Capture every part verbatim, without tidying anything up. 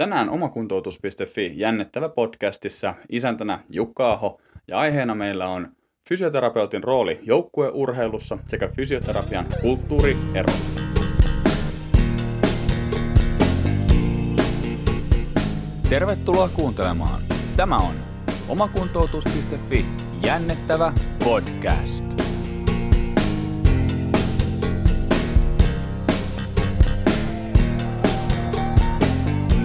Tänään omakuntoutus piste fi jännittävä podcastissa isäntänä Jukka Aho ja aiheena meillä on fysioterapeutin rooli joukkueurheilussa sekä fysioterapian kulttuuriero. Tervetuloa kuuntelemaan. Tämä on omakuntoutus piste fi jännittävä podcast.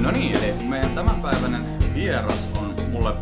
No niin, eli meidän tämänpäiväinen vieras on mulle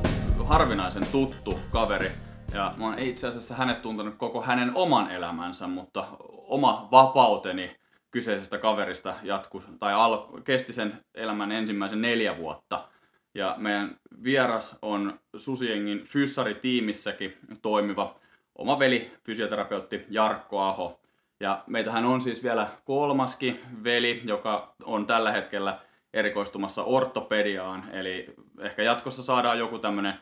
harvinaisen tuttu kaveri. Ja mä oon itse asiassa hänet tuntenut koko hänen oman elämänsä, mutta oma vapauteni kyseisestä kaverista jatku, tai al, kesti sen elämän ensimmäisen neljä vuotta. Ja meidän vieras on Susijengin fyssaritiimissäkin toimiva oma veli, fysioterapeutti Jarkko Aho. Ja meitähän on siis vielä kolmaskin veli, joka on tällä hetkellä erikoistumassa ortopediaan, eli ehkä jatkossa saadaan joku tämmönen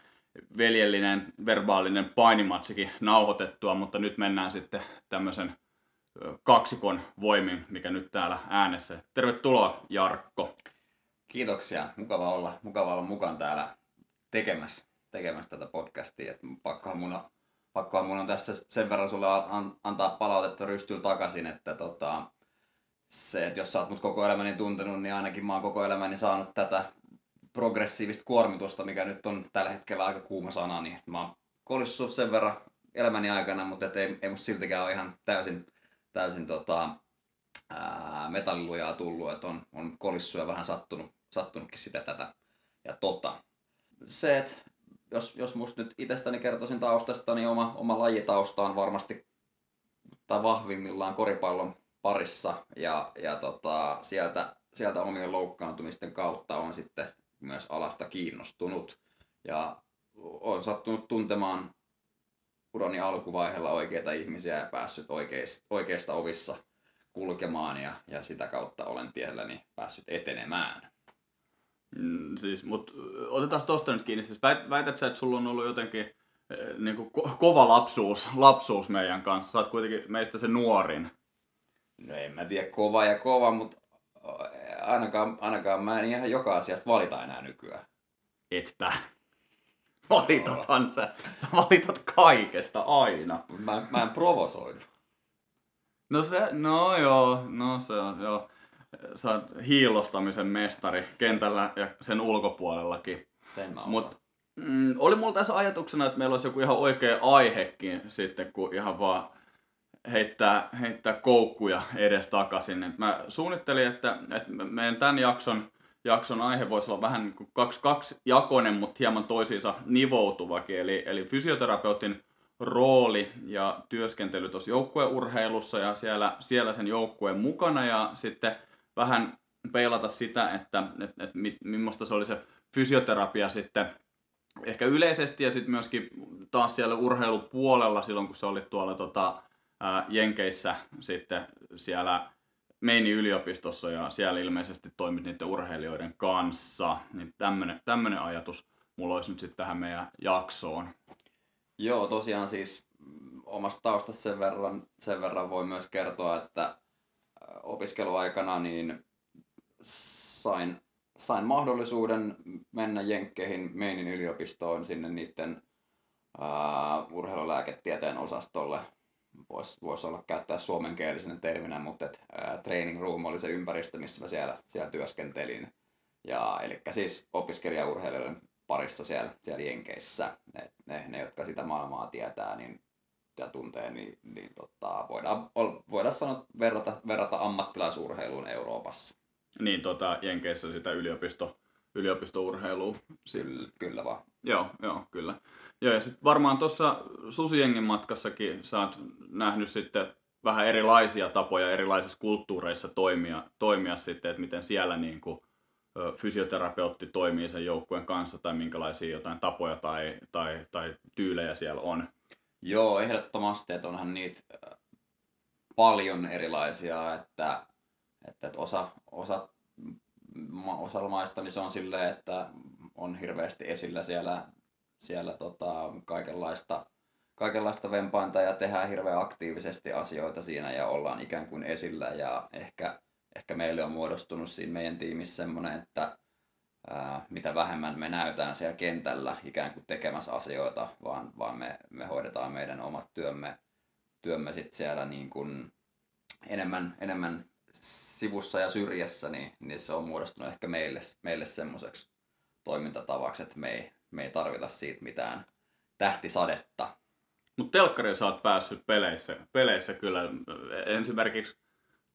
veljellinen, verbaalinen painimatsikin nauhoitettua, mutta nyt mennään sitten tämmöisen kaksikon voimin, mikä nyt täällä äänessä. Tervetuloa, Jarkko. Kiitoksia. Mukava olla, mukava olla mukaan täällä tekemässä, tekemässä tätä podcastia. Et pakkohan mun on, pakkohan mun on tässä sen verran sulle antaa palautetta rystyyn takaisin, että tota, se, että jos sä oot mut koko elämäni tuntenut, niin ainakin mä oon koko elämäni saanut tätä progressiivista kuormitusta, mikä nyt on tällä hetkellä aika kuuma sana, niin mä oon kolissut sen verran elämäni aikana, mutta et ei, ei musta siltikään ole ihan täysin, täysin tota, ää, metallilujaa tullut, että on, on kolissuja vähän sattunut, sattunutkin sitä tätä ja tota. Se, että jos, jos musta nyt itsestäni kertoisin taustasta, niin oma, oma lajitausta on varmasti tai vahvimmillaan koripallon parissa ja, ja tota, sieltä, sieltä omien loukkaantumisten kautta on sitten myös alasta kiinnostunut ja on sattunut tuntemaan urani alkuvaiheella oikeita ihmisiä ja päässyt oikeista, oikeista ovissa kulkemaan ja, ja sitä kautta olen tielläni päässyt etenemään. Mm, siis, mut otetaan tosta nyt kiinni. Siis väität sä, että sulla on ollut jotenkin eh, niinku ko- kova lapsuus, lapsuus meidän kanssa? Sä oot kuitenkin meistä se nuorin. No en mä tiedä, kova ja kova, mutta ainakaan, ainakaan mä en ihan joka asiasta valita enää nykyään. Etpä. Valitathan sä. Valitat kaikesta aina. Mä, mä en provosoidu. No se, no joo, no se on joo. Sä oot hiilostamisen mestari kentällä ja sen ulkopuolellakin. Sen mä Mut, mm, oli mulla tässä ajatuksena, että meillä olisi joku ihan oikea aihekin sitten, kun ihan vaan heittää, heittää koukkuja edes takaisin. Mä suunnittelin, että, että meidän tämän jakson, jakson aihe voisi olla vähän niin kaksi, kaksi jakonen, mutta hieman toisiinsa nivoutuvakin. Eli, eli fysioterapeutin rooli ja työskentely tuossa joukkueurheilussa ja siellä, siellä sen joukkueen mukana. Ja sitten vähän peilata sitä, että, että, että millaista se oli se fysioterapia sitten ehkä yleisesti ja sitten myöskin taas siellä urheilupuolella silloin, kun se oli tuolla tota, Jenkeissä sitten siellä Mainin yliopistossa ja siellä ilmeisesti toimit niiden urheilijoiden kanssa. Niin tämmönen, tämmönen ajatus mulla olisi nyt sitten tähän meidän jaksoon. Joo, tosiaan siis omasta taustasta sen verran, sen verran voi myös kertoa, että opiskeluaikana niin sain, sain mahdollisuuden mennä Jenkkeihin Mainin yliopistoon sinne niiden uh, urheilulääketieteen osastolle. Voisi vois olla käyttää suomenkielisenä terminä, mutta et, ää, training room oli se ympäristö, missä mä siellä, siellä työskentelin. Ja, elikkä siis opiskelijaurheilijoiden parissa siellä, siellä Jenkeissä. Ne, ne, ne, jotka sitä maailmaa tietää niin, ja tuntee, niin, niin tota, voidaan, voidaan sanoa verrata, verrata ammattilaisurheiluun Euroopassa. Niin, tota, Jenkeissä sitä yliopisto, yliopistourheilua. Kyllä, kyllä vaan. Joo, joo, kyllä. Joo, ja sitten varmaan tuossa Susijengin matkassakin sä oot nähnyt sitten vähän erilaisia tapoja erilaisissa kulttuureissa toimia, toimia sitten, että miten siellä niin kuin fysioterapeutti toimii sen joukkueen kanssa tai minkälaisia jotain tapoja tai, tai, tai tyylejä siellä on. Joo, ehdottomasti, että onhan niitä paljon erilaisia, että, että osa, osa, osa maista niin se on silleen, että on hirveästi esillä siellä siellä tota, kaikenlaista, kaikenlaista vempainta ja tehdään hirveän aktiivisesti asioita siinä ja ollaan ikään kuin esillä ja ehkä, ehkä meille on muodostunut siinä meidän tiimissä semmoinen, että mitä vähemmän me näytään siellä kentällä ikään kuin tekemässä asioita, vaan, vaan me, me hoidetaan meidän omat työmme, työmme sit siellä niin kuin enemmän, enemmän sivussa ja syrjässä, niin, niin se on muodostunut ehkä meille, meille semmoiseksi toimintatavaksi, että me ei, me ei tarvita siitä mitään tähtisadetta. Mut telkkarin sä oot päässyt peleissä, peleissä kyllä. Esimerkiksi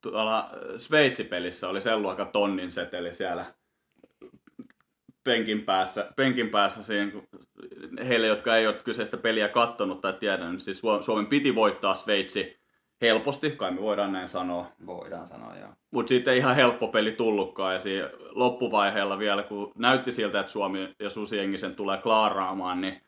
tuolla Sveitsi-pelissä oli sen luokan tonnin seteli siellä penkin päässä, penkin päässä siihen, kun heille, jotka ei ole kyseistä peliä kattonut tai tiedä, niin siis Suomen piti voittaa Sveitsi helposti, kai me voidaan näin sanoa. Voidaan sanoa, joo. Mutta siitä ei ihan helppo peli tullutkaan, ja siinä loppuvaiheella vielä, kun näytti siltä, että Suomi ja Susiengi sen tulee klaaraamaan, niin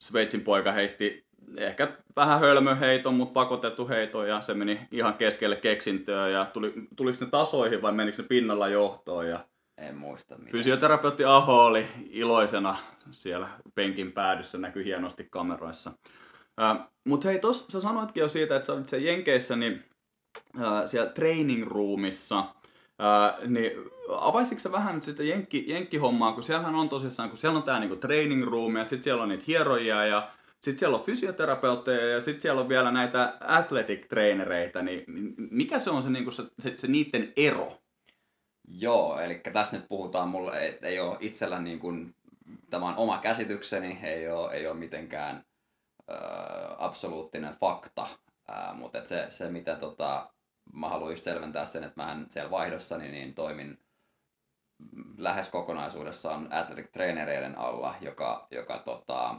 Sveitsin poika heitti ehkä vähän hölmöheiton, mutta pakotettu heiton, ja se meni ihan keskelle keksintöä, ja tuli, tuliko ne tasoihin vai menikö ne pinnalla johtoon, ja en muista mitään. Fysioterapeutti Aho oli iloisena siellä penkin päädyssä, näkyi hienosti kameroissa. Äh, Mutta hei, tos, sä sanoitkin jo siitä, että sä olit siellä Jenkeissä, niin äh, siellä training roomissa, äh, niin avaisitko sä vähän nyt sitä jenkki, jenkkihommaa, kun siellähän on tosissaan, kun siellä on tää niinku training room ja sit siellä on niitä hierojia ja sit siellä on fysioterapeutteja ja sit siellä on vielä näitä athletic trainereita, niin mikä se on se, niinku, se, se, se niitten ero? Joo, eli tässä nyt puhutaan mulle, että ei ole itsellä niin kuin, tämä on oma käsitykseni, ei ole, ei ole mitenkään ö, absoluuttinen fakta, ö, mutta et se, se mitä tota, mä haluan just selventää sen, että mähän siellä vaihdossani niin toimin lähes kokonaisuudessaan athletic trainereiden alla, joka, joka tota,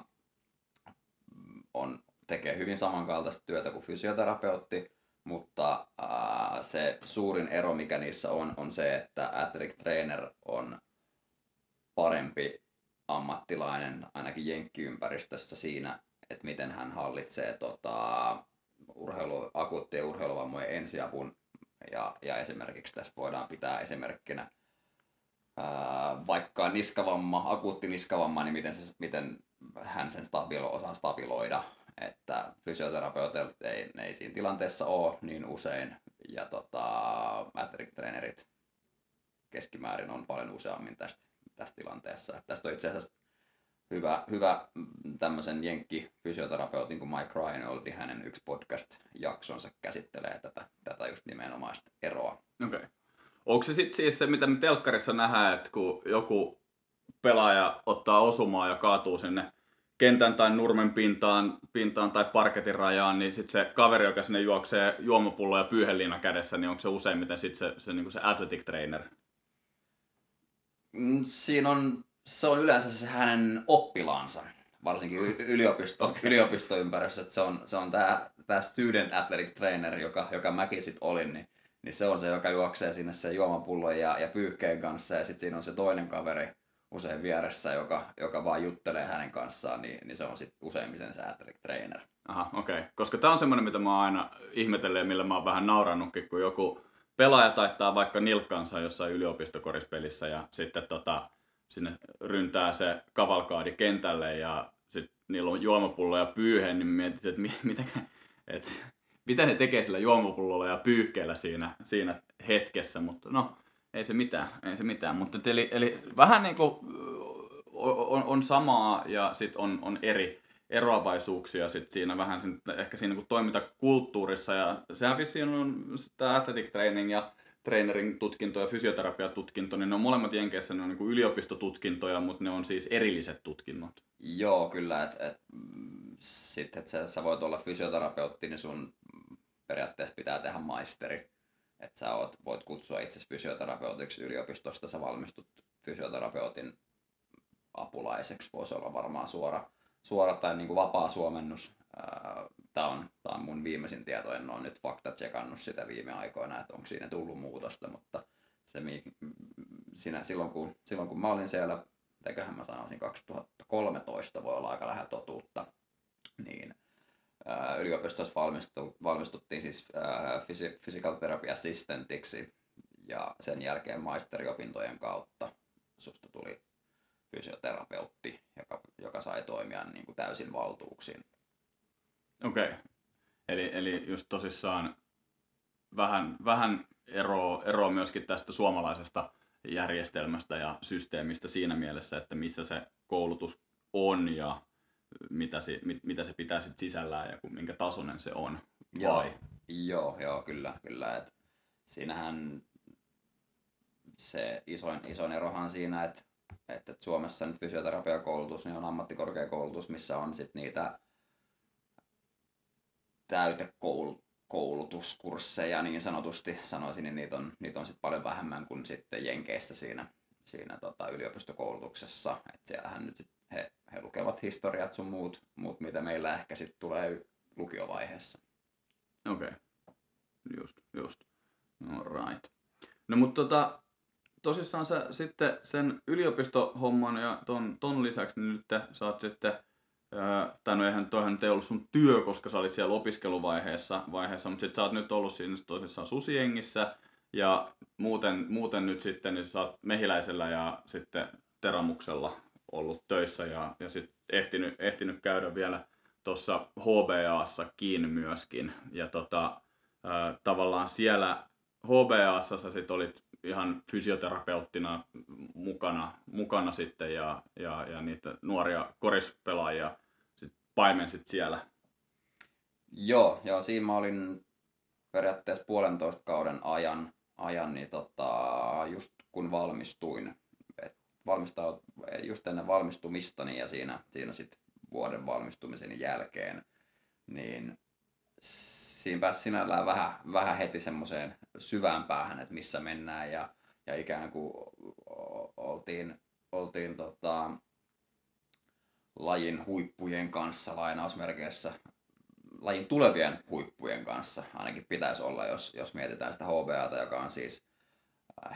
on, tekee hyvin samankaltaista työtä kuin fysioterapeutti. Mutta äh, se suurin ero, mikä niissä on, on se, että athletic trainer on parempi ammattilainen ainakin jenkkiympäristössä siinä, että miten hän hallitsee tota, urheilu, akuuttien urheiluvammojen ensiapun. Ja, ja esimerkiksi tästä voidaan pitää esimerkkinä äh, vaikka niskavamma, akuutti niskavamma, niin miten, se, miten hän sen stabilo, osaa stabiloida. Että fysioterapeutit ei, ei siinä tilanteessa ole niin usein, ja tota, athletic-treenerit keskimäärin on paljon useammin tästä, tästä tilanteessa. Että tästä on itse asiassa hyvä, hyvä tämmöisen jenkki-fysioterapeutin kuin Mike Reinoldi, hänen yksi podcast-jaksonsa käsittelee tätä, tätä just nimenomaista eroa. Okei. Okay. Onko se sitten siis se, mitä me telkkarissa nähdään, että kun joku pelaaja ottaa osumaa ja kaatuu sinne kentän tai nurmen pintaan, pintaan tai parketin rajaan, niin sitten se kaveri, joka sinne juoksee juomapullo ja pyyheliina kädessä, niin onko se useimmiten sit se, se, niin se athletic trainer? Siinä on, se on yleensä se hänen oppilaansa, varsinkin yliopisto, okay. yliopistoympäristössä. Että se on, se on tämä student athletic trainer, joka, joka mäkin sit olin, niin, niin se on se, joka juoksee sinne sen juomapullon ja, ja pyyhkeen kanssa, ja sitten siinä on se toinen kaveri usein vieressä, joka, joka vaan juttelee hänen kanssaan, niin, niin se on sitten useimmiten se athletic trainer. Aha, okei. Okay. Koska tämä on semmoinen, mitä mä aina ihmetellen ja millä mä oon vähän naurannutkin, kun joku pelaaja taittaa vaikka nilkkansa jossain yliopistokorispelissä ja sitten tota, sinne ryntää se kavalkaadi kentälle ja sitten niillä on juomapullo ja pyyhe, niin mietit, että mitä, että mitä ne tekee sillä juomapullolla ja pyyhkeellä siinä, siinä hetkessä, mutta no ei se mitään, ei se mitään, mutta eli, eli vähän niin kuin on, on samaa ja sitten on, on eri eroavaisuuksia sit siinä vähän sen, ehkä siinä kun toimintakulttuurissa ja sehän vissiin on tämä athletic training ja trainerin tutkinto ja fysioterapiatutkinto, niin ne on molemmat Jenkeissä, ne on niin kuin yliopistotutkintoja, mutta ne on siis erilliset tutkinnot. Joo, kyllä, että et, sitten et sä, sä voit olla fysioterapeutti, niin sun periaatteessa pitää tehdä maisteri. Että sä oot, voit kutsua itsesi fysioterapeutiksi yliopistosta, sä valmistut fysioterapeutin apulaiseksi, voisi olla varmaan suora, suora tai niin kuin vapaa suomennus. Tämä on, tää on mun viimeisin tieto, en ole nyt fakta tsekannut sitä viime aikoina, että onko siinä tullut muutosta, mutta se, siinä, silloin, kun, silloin kun mä olin siellä, mitäköhän mä sanoisin, kaksituhattakolmetoista voi olla aika lähellä totuutta, niin yliopistossa valmistuttiin siis physical therapy assistantiksi ja sen jälkeen maisteriopintojen kautta susta tuli fysioterapeutti, joka, joka sai toimia niin kuin täysin valtuuksiin. Okei. Okay. Eli, eli just tosissaan vähän, vähän eroa, eroa myöskin tästä suomalaisesta järjestelmästä ja systeemistä siinä mielessä, että missä se koulutus on ja mitä se, mit, mitä se pitää sit sisällään ja minkä tasoinen se on. Vai? Joo, joo, kyllä, kyllä. Et siinähän se isoin, isoin erohan siinä, että et, et Suomessa nyt fysioterapiakoulutus niin on ammattikorkeakoulutus, missä on sit niitä täytekoulutuskursseja niin sanotusti sanoisin, niin niitä on, niitä on sit paljon vähemmän kuin sitten Jenkeissä siinä, siinä tota yliopistokoulutuksessa. Et siellähän nyt sit he, he lukevat historiat sun muut, muut mitä meillä ehkä sit tulee lukiovaiheessa. Okei, okay. just, just. Alright. No mutta tota, tosissaan sä sitten sen yliopistohomman ja ton, ton lisäksi niin nyt sä oot sitten, ää, tai no eihän toihan nyt ei ollut sun työ, koska sä olit siellä opiskeluvaiheessa, vaiheessa, mutta sit sä oot nyt ollut siinä tosissaan Susijengissä ja muuten, muuten nyt sitten niin sä oot Mehiläisellä ja sitten Teramuksella ollut töissä ja, ja sit ehtinyt, ehtinyt käydä vielä tuossa H B A:ssakin myöskin ja tota, ää, tavallaan siellä H B A:ssa sä sit olit ihan fysioterapeuttina mukana, mukana sitten ja, ja, ja niitä nuoria korispelaajia sit paimensit siellä. Joo, joo, siinä mä olin periaatteessa puolentoista kauden ajan, ajan niin tota, just kun valmistuin. Et valmista, just ennen valmistumistani ja siinä, siinä sit vuoden valmistumisen jälkeen, niin siinä pääsi sinällään vähän, vähän heti semmoiseen syvään päähän, että missä mennään ja, ja ikään kuin oltiin, oltiin tota, lajin huippujen kanssa lainausmerkeissä, lajin tulevien huippujen kanssa ainakin pitäisi olla, jos, jos mietitään sitä H B A:ta, joka on siis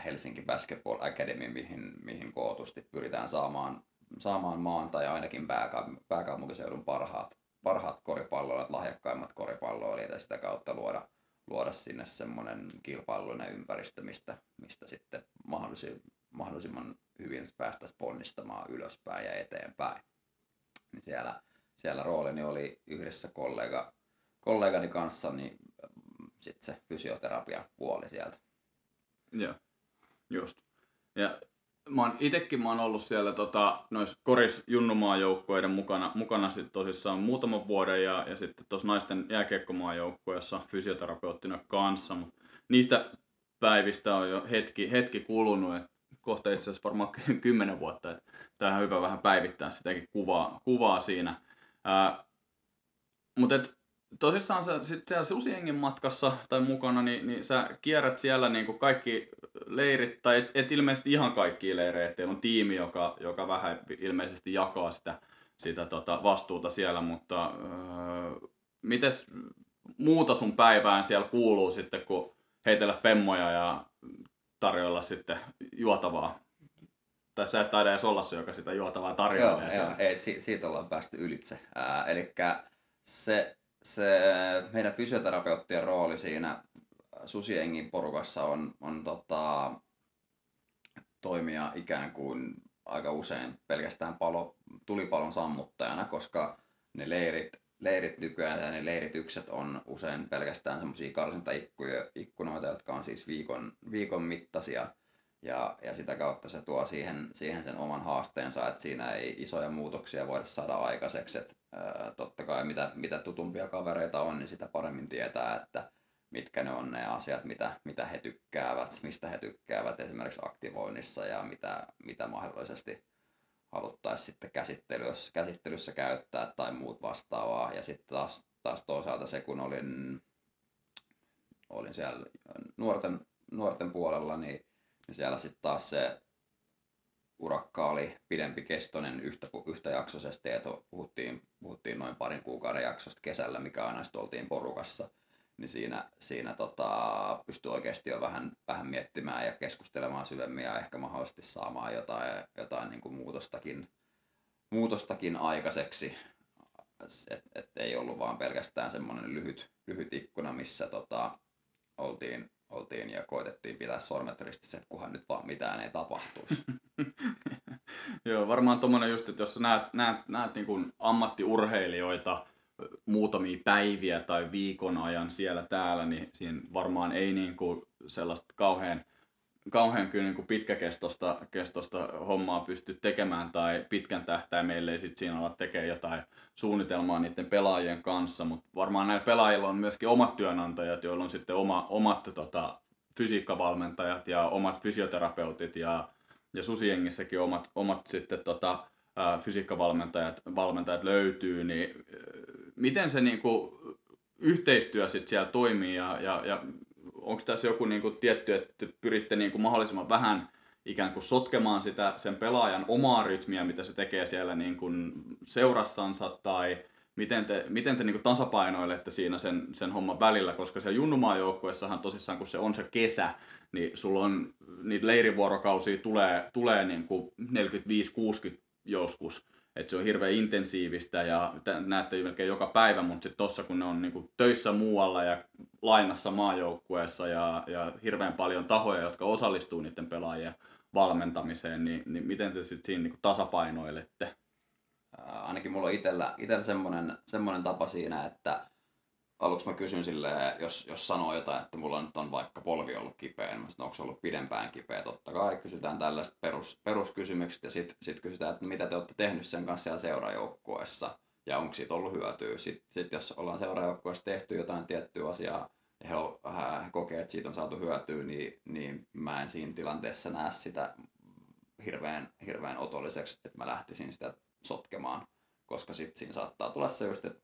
Helsinki Basketball Academy, mihin, mihin kootusti pyritään saamaan, saamaan maan tai ainakin pääkaup- pääkaupunkiseudun parhaat. parhaat koripalloilijat, lahjakkaimmat koripalloilijat ja sitä kautta luoda, luoda sinne semmoinen kilpailullinen ympäristö, mistä, mistä sitten mahdollisimman hyvin päästäisiin ponnistamaan ylöspäin ja eteenpäin. Siellä, siellä roolini oli yhdessä kollega, kollegani kanssa niin sit se fysioterapia puoli sieltä. Joo, just. Ja mä oon itekin mä oon ollut siellä tota, noissa koris-junnumaajoukkueiden mukana, mukana sit tosissaan muutaman vuoden ja, ja sitten tuossa naisten jääkiekkomaajoukkueessa fysioterapeuttina kanssa. Mut niistä päivistä on jo hetki, hetki kulunut, et kohta itse asiassa varmaan kymmenen vuotta. Et tää on hyvä vähän päivittää sitäkin kuvaa, kuvaa siinä. Mutta tosissaan sä sit siellä Susijengin matkassa tai mukana, niin, niin sä kierrät siellä niinku kaikki leirit, tai et, et ilmeisesti ihan kaikkia leirejä, että teillä on tiimi, joka, joka vähän ilmeisesti jakaa sitä, sitä tota vastuuta siellä, mutta öö, mites muuta sun päivään siellä kuuluu sitten, kun heitellä femmoja ja tarjoilla sitten juotavaa? Tai sä et taida edes olla se, joka sitä juotavaa tarjoilee. Joo, joo, ei, siitä ollaan päästy ylitse. Ää, elikkä se... Se meidän fysioterapeuttien rooli siinä Susijengin porukassa on, on tota, toimia ikään kuin aika usein pelkästään palo, tulipalon sammuttajana, koska ne leirit, leirit nykyään ja ne leiritykset on usein pelkästään semmoisia karsintaikkunoita, jotka on siis viikon, viikon mittaisia ja, ja sitä kautta se tuo siihen, siihen sen oman haasteensa, että siinä ei isoja muutoksia voida saada aikaiseksi. Totta kai mitä, mitä tutumpia kavereita on, niin sitä paremmin tietää, että mitkä ne on ne asiat, mitä, mitä he tykkäävät, mistä he tykkäävät esimerkiksi aktivoinnissa ja mitä, mitä mahdollisesti haluttaisiin sitten käsittelyssä, käsittelyssä käyttää tai muut vastaavaa. Ja sitten taas, taas toisaalta se, kun olin, olin siellä nuorten, nuorten puolella, niin, niin siellä sitten taas se urakka oli pidempi kestoinen yhtä, yhtäjaksoisesti ja puhuttiin, puhuttiin noin parin kuukauden jaksosta kesällä, mikä aina sitten oltiin porukassa, niin siinä, siinä tota, pystyi oikeasti jo vähän, vähän miettimään ja keskustelemaan syvemmin ja ehkä mahdollisesti saamaan jotain, jotain niin kuin muutostakin, muutostakin aikaiseksi. Et, et ei ollut vaan pelkästään semmoinen lyhyt, lyhyt ikkuna, missä tota, oltiin, oltiin ja koitettiin pitää sormet ristissä, että kunhan nyt vaan mitään ei tapahtuisi. Joo, varmaan tommonen just, että jos sä näet, näet, näet niin kuin ammattiurheilijoita muutamia päiviä tai viikon ajan siellä täällä, niin siinä varmaan ei niin kuin sellaista kauhean kauhean kyllä niin kuin pitkäkestosta kestosta hommaa pysty tekemään tai pitkän tähtäimellä ei sit siinä olla tekemään jotain suunnitelmaa niiden pelaajien kanssa, mutta varmaan näillä pelaajilla on myöskin omat työnantajat, joilla on sitten oma, omat tota, fysiikkavalmentajat ja omat fysioterapeutit ja, ja susijengissäkin omat, omat sitten, tota, ää, fysiikkavalmentajat valmentajat löytyy, niin miten se niin kuin, yhteistyö sit siellä toimii ja, ja, ja onko tässä joku niinku tietty, että pyritte niinku mahdollisimman vähän ikään kuin sotkemaan sitä sen pelaajan omaa rytmiä, mitä se tekee siellä niinku seurassansa, tai miten te, miten te niinku tasapainoilette siinä sen, sen homman välillä, koska siellä junnumaajoukkuessahan tosissaan, kun se on se kesä, niin sulla on niitä leirivuorokausia tulee, tulee niinku neljäkymmentäviisi kuusikymmentä joskus. Että se on hirveän intensiivistä ja näette melkein joka päivä, mutta sitten tossa kun ne on niinku töissä muualla ja lainassa maajoukkueessa ja, ja hirveän paljon tahoja, jotka osallistuu niiden pelaajien valmentamiseen, niin, niin miten te sitten siinä niinku tasapainoilette? Ainakin mulla on itsellä, itsellä semmoinen, semmoinen tapa siinä, että aluksi mä kysyn silleen, jos, jos sanoo jotain, että mulla nyt on vaikka polvi ollut kipeä, niin onko se ollut pidempään kipeä? Totta kai kysytään tällaiset perus, peruskysymykset ja sitten sit kysytään, että mitä te olette tehnyt sen kanssa siellä seurajoukkueessa ja onko siitä ollut hyötyä. Sitten sit jos ollaan seurajoukkueessa tehty jotain tiettyä asiaa ja he, on, he kokee, että siitä on saatu hyötyä, niin, niin mä en siinä tilanteessa näe sitä hirveän, hirveän otolliseksi, että mä lähtisin sitä sotkemaan, koska sitten siinä saattaa tulla se just, että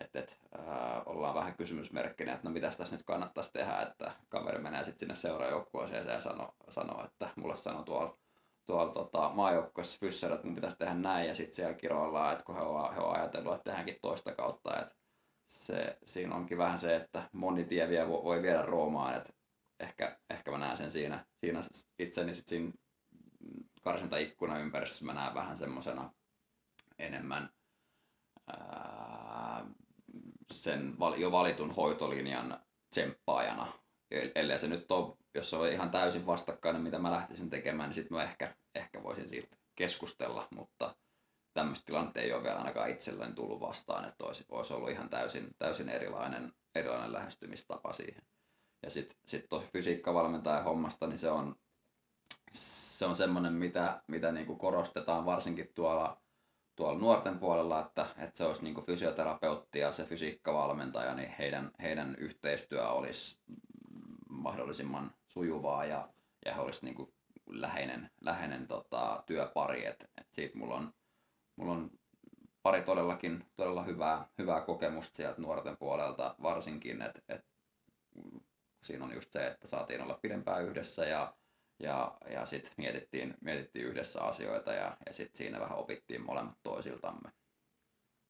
Että et, äh, ollaan vähän kysymysmerkkinä, että no mitäs tässä nyt kannattaisi tehdä, että kaveri menee sitten sinne seuraajoukkueeseen ja sanoo, sano, että mulle sanoi tuolla, tuolla tota, maajoukkueessa fyssärä, että mun pitäisi tehdä näin ja sitten siellä kiroillaan, että kun he on, he on ajatellut, että tehdäänkin toista kautta. Että se, siinä onkin vähän se, että moni tie vie, voi viedä Roomaan, että ehkä, ehkä mä näen sen siinä, siinä itseni sitten siinä karsintaikkunan ympäristössä mä näen vähän semmosena enemmän äh, sen jo valitun hoitolinjan tsemppaajana. Ellei se nyt on, jos se on ihan täysin vastakkainen, mitä mä lähtisin tekemään, niin sitten mä ehkä, ehkä voisin siitä keskustella, mutta tämmöistä tilannetta ei ole vielä ainakaan itselläni tullut vastaan, että olisi, olisi ollut ihan täysin, täysin erilainen, erilainen lähestymistapa siihen. Ja sitten sit tuossa fysiikkavalmentajan hommasta, niin se on, se on semmoinen, mitä, mitä niinku korostetaan varsinkin tuolla tuolla nuorten puolella, että, että se olisi niin kuin fysioterapeutti ja se fysiikkavalmentaja, niin heidän, heidän yhteistyö olisi mahdollisimman sujuvaa ja, ja he olisi niin kuin läheinen, läheinen tota, työpari. Et, et siitä mulla on, mulla on pari todellakin todella hyvää, hyvää kokemusta sieltä nuorten puolelta varsinkin, että et, siinä on just se, että saatiin olla pidempään yhdessä ja Ja, ja sitten mietittiin, mietittiin yhdessä asioita ja, ja sitten siinä vähän opittiin molemmat toisiltamme.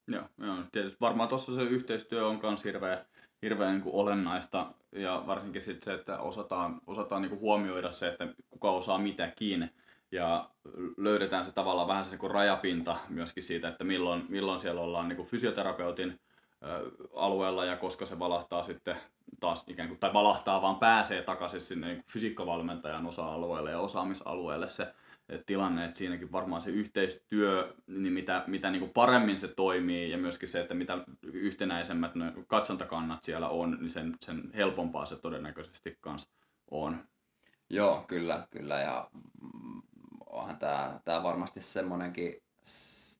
Joo, joo tietysti varmaan tuossa se yhteistyö on myös hirveän, hirveän niin kuin olennaista ja varsinkin sit se, että osataan, osataan niin kuin huomioida se, että kuka osaa mitäkin ja löydetään se tavallaan vähän se niin kuin rajapinta myöskin siitä, että milloin, milloin siellä ollaan niin kuin fysioterapeutin alueella ja koska se valahtaa sitten taas ikään kuin, tai valahtaa vaan pääsee takaisin sinne fysiikkavalmentajan osa-alueelle ja osaamisalueelle se tilanne, että siinäkin varmaan se yhteistyö, niin mitä, mitä niin kuin paremmin se toimii ja myöskin se, että mitä yhtenäisemmät ne katsontakannat siellä on, niin sen, sen helpompaa se todennäköisesti kanssa on. Joo, kyllä, kyllä ja onhan tämä, tämä varmasti semmoinenkin,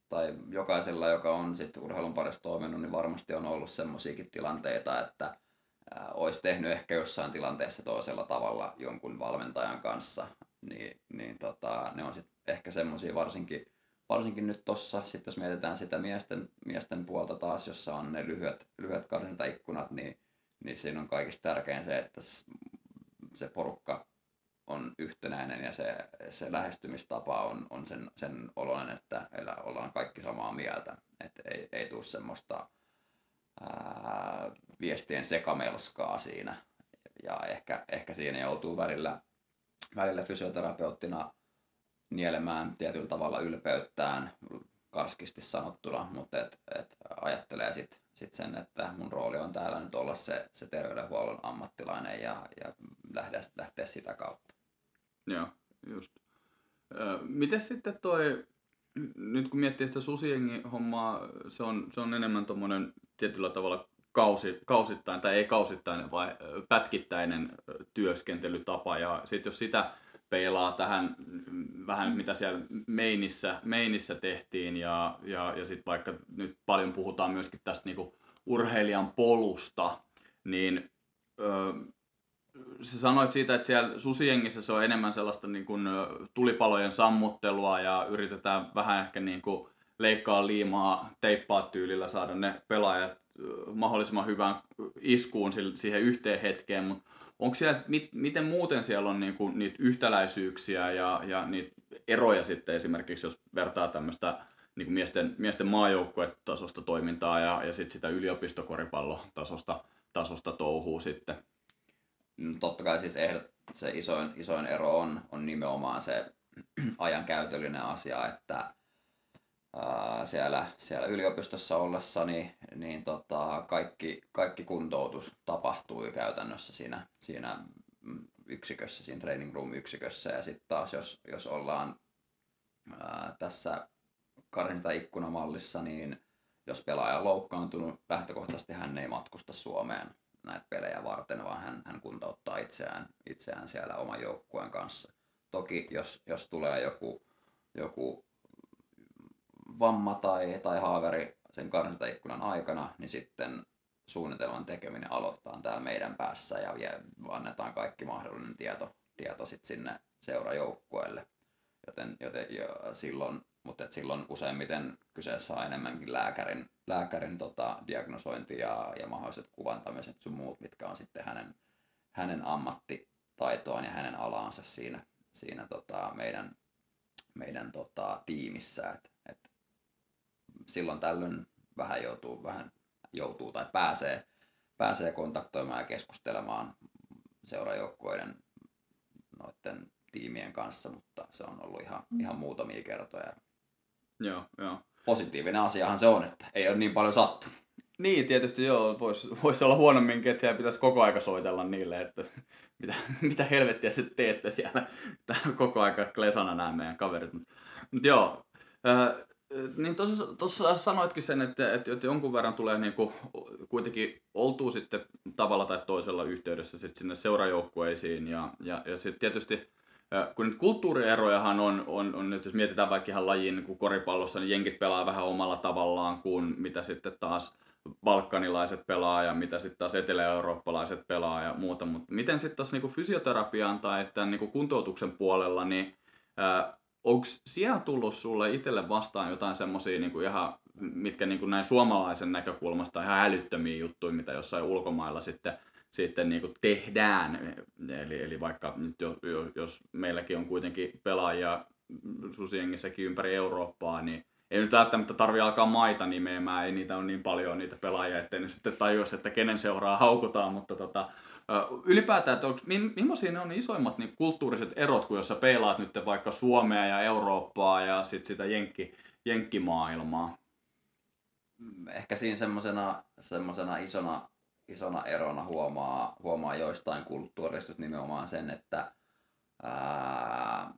tai jokaisella, joka on sitten urheilun parissa toiminut, niin varmasti on ollut semmoisiakin tilanteita, että ää, olisi tehnyt ehkä jossain tilanteessa toisella tavalla jonkun valmentajan kanssa, niin, niin tota, ne on sitten ehkä semmoisia varsinkin, varsinkin nyt tossa, sitten jos mietitään sitä miesten, miesten puolta taas, jossa on ne lyhyet, lyhyet karsintaikkunat, niin, niin siinä on kaikista tärkein se, että se porukka on yhtenäinen ja se, se lähestymistapa on, on sen, sen oloinen, että ollaan kaikki samaa mieltä. Et ei, ei tule semmoista ää, viestien sekamelskaa siinä. Ja ehkä, ehkä siinä joutuu välillä, välillä fysioterapeuttina nielemään tietyllä tavalla ylpeyttään, karskisti sanottuna, mutta et, et ajattelee sit, sit sen, että mun rooli on täällä nyt olla se, se terveydenhuollon ammattilainen ja, ja lähteä, lähteä sitä kautta. Joo, just. Mites sitten toi, nyt kun miettii sitä susijengihommaa, se on, se on enemmän tommonen tietyllä tavalla kausi, kausittain, tai ei kausittainen, vaan pätkittäinen työskentelytapa, ja sit jos sitä peilaa tähän vähän mitä siellä meinissä, meinissä tehtiin ja, ja, ja sitten vaikka nyt paljon puhutaan myöskin tästä niinku urheilijan polusta, niin öö, sä sanoit siitä, että siellä susijengissä se on enemmän sellaista niinku tulipalojen sammuttelua ja yritetään vähän ehkä niinku leikkaa liimaa, teippaa tyylillä saada ne pelaajat mahdollisimman hyvään iskuun siihen yhteen hetkeen, mutta onko siellä, mit, miten muuten siellä on niinku niitä yhtäläisyyksiä ja, ja niitä eroja sitten esimerkiksi, jos vertaa tämmöistä niinku miesten, miesten maajoukkuetasosta toimintaa ja, ja sitten sitä yliopistokoripallotasosta tasosta touhuu sitten? No, totta kai siis ehdot, se isoin, isoin ero on, on nimenomaan se ajankäytöllinen asia, että ää, siellä, siellä yliopistossa ollessa niin, niin tota, kaikki, kaikki kuntoutus tapahtuu jo käytännössä siinä, siinä yksikössä, siinä training room yksikössä. Ja sitten taas jos, jos ollaan ää, tässä karsintaikkunamallissa, niin jos pelaaja on loukkaantunut, lähtökohtaisesti hän ei matkusta Suomeen näitä pelejä varten, vaan hän, hän kuntouttaa itseään, itseään siellä oman joukkueen kanssa. Toki jos, jos tulee joku, joku vamma tai, tai haaveri sen karsintaikkunan aikana, niin sitten suunnitelman tekeminen aloittaa täällä meidän päässä ja vie, annetaan kaikki mahdollinen tieto, tieto sit sinne seurajoukkueelle. Joten, joten jo, silloin, mutta et silloin useimmiten kyseessä on enemmänkin lääkärin, lääkärin tota, diagnosointi ja, ja mahdolliset kuvantamiset sun muut, mitkä on sitten hänen, hänen ammattitaitoaan ja hänen alaansa siinä, siinä tota, meidän, meidän tota, tiimissä. Et, et silloin tällöin vähän joutuu, vähän joutuu tai pääsee, pääsee kontaktoimaan ja keskustelemaan seurajoukkueiden noiden tiimien kanssa, mutta se on ollut ihan, ihan muutamia kertoja. Joo, joo. Positiivinen asiahan se on, että ei ole niin paljon sattunut. Niin, tietysti joo, voisi vois olla huonomminkin, että siellä pitäisi koko aika soitella niille, että mitä, mitä helvettiä te teette siellä. Tää koko aika klesana nämä meidän kaverit. Mutta joo, äh, niin tuossa sanoitkin sen, että, että jonkun verran tulee niinku, kuitenkin oltuu sitten tavalla tai toisella yhteydessä sit sinne seurajoukkueisiin ja, ja, ja sitten tietysti kun nyt kulttuurierojahan on, on, on nyt jos mietitään vaikka ihan lajiin niin koripallossa, niin jenkit pelaa vähän omalla tavallaan kuin mitä sitten taas balkanilaiset pelaa ja mitä sitten taas etelä-eurooppalaiset pelaa ja muuta. Mutta miten sitten taas niin fysioterapiaan tai tämän niin kuntoutuksen puolella, niin onko siellä tullut sulle itselle vastaan jotain semmoisia niin ihan, mitkä niin näin suomalaisen näkökulmasta ihan älyttömiä juttuja, mitä jossain ulkomailla sitten sitten niin kuin tehdään, eli, eli vaikka nyt jo, jos meilläkin on kuitenkin pelaajia susiengissäkin ympäri Eurooppaa, niin ei nyt välttämättä tarvitse alkaa maita nimeämään, ei niitä ole niin paljon niitä pelaajia, ettei ne sitten tajuisi, että kenen seuraa haukutaan, mutta tota, ylipäätään, että onko, millaisia ne on isoimmat niin kulttuuriset erot, kun jos sä peilaat nyt vaikka Suomea ja Eurooppaa ja sit sitä jenkki, jenkkimaailmaa? Ehkä siinä semmosena, semmosena isona Isona erona huomaa, huomaa joistain kulttuurista nimenomaan sen, että ää,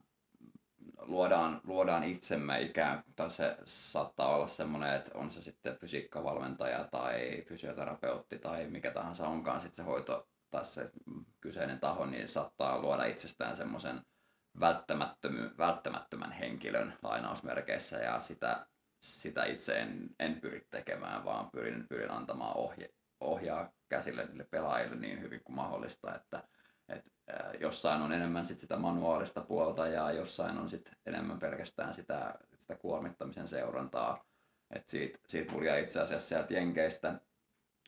luodaan, luodaan itsemme ikään kuin, se saattaa olla semmoinen, että on se sitten fysiikkavalmentaja tai fysioterapeutti tai mikä tahansa onkaan sitten se hoito tai se kyseinen taho, niin saattaa luoda itsestään semmoisen välttämättömän henkilön lainausmerkeissä ja sitä, sitä itse en, en pyri tekemään, vaan pyrin, pyrin antamaan ohje. ohjaa käsille niille pelaajille niin hyvin kuin mahdollista, että, että jossain on enemmän sit sitä manuaalista puolta ja jossain on sit enemmän pelkästään sitä, sitä kuormittamisen seurantaa. Et siitä, siitä mulla jäi itse asiassa sieltä Jenkeistä,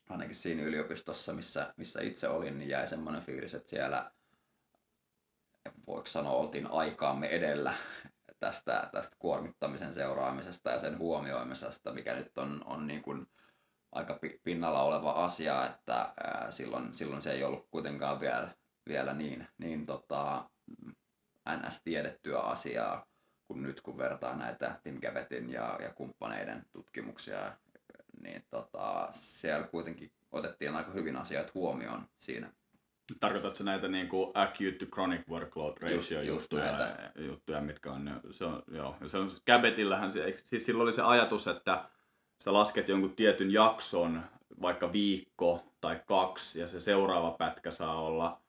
ainakin siinä yliopistossa, missä, missä itse olin, niin jäi semmoinen fiilis, että siellä, voiko sanoa, oltiin aikaamme edellä tästä, tästä kuormittamisen seuraamisesta ja sen huomioimisesta, mikä nyt on, on niin kuin aika pinnalla oleva asia, että silloin, silloin se ei ollut kuitenkaan vielä, vielä niin, niin tota, N S-tiedettyä asiaa, kun nyt kun vertaa näitä Tim Gavettin ja, ja kumppaneiden tutkimuksia, niin tota, siellä kuitenkin otettiin aika hyvin asiat huomioon siinä. Tarkoitatko näitä niin kuin acute to chronic workload ratio juttuja, juttuja, mitkä on, se on, joo, se on Gavettillähän, siis silloin oli se ajatus, että sä lasket jonkun tietyn jakson, vaikka viikko tai kaksi, ja se seuraava pätkä saa olla,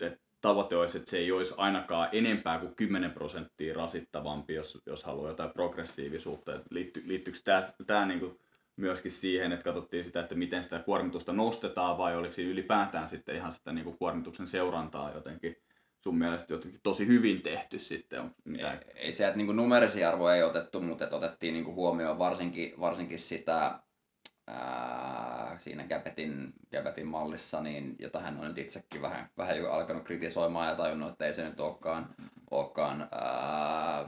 että tavoite olisi, että se ei olisi ainakaan enempää kuin kymmenen prosenttia rasittavampi, jos, jos haluaa jotain progressiivisuutta. Liitty, liittyykö tämä, tämä niin kuin myöskin siihen, että katsottiin sitä, että miten sitä kuormitusta nostetaan, vai oliko siinä ylipäätään sitten ihan sitä niin kuin kuormituksen seurantaa jotenkin sun mielestä jotenkin tosi hyvin tehty sitten? Ei, ei se, että niin kuin numerisia arvoja ei otettu, mutta että otettiin niin kuin huomioon varsinkin, varsinkin sitä Äh, siinä Gabetin, Gabetin mallissa, niin, jota hän on nyt itsekin vähän, vähän jo alkanut kritisoimaan ja tajunnut, että ei se nyt olekaan, olekaan äh,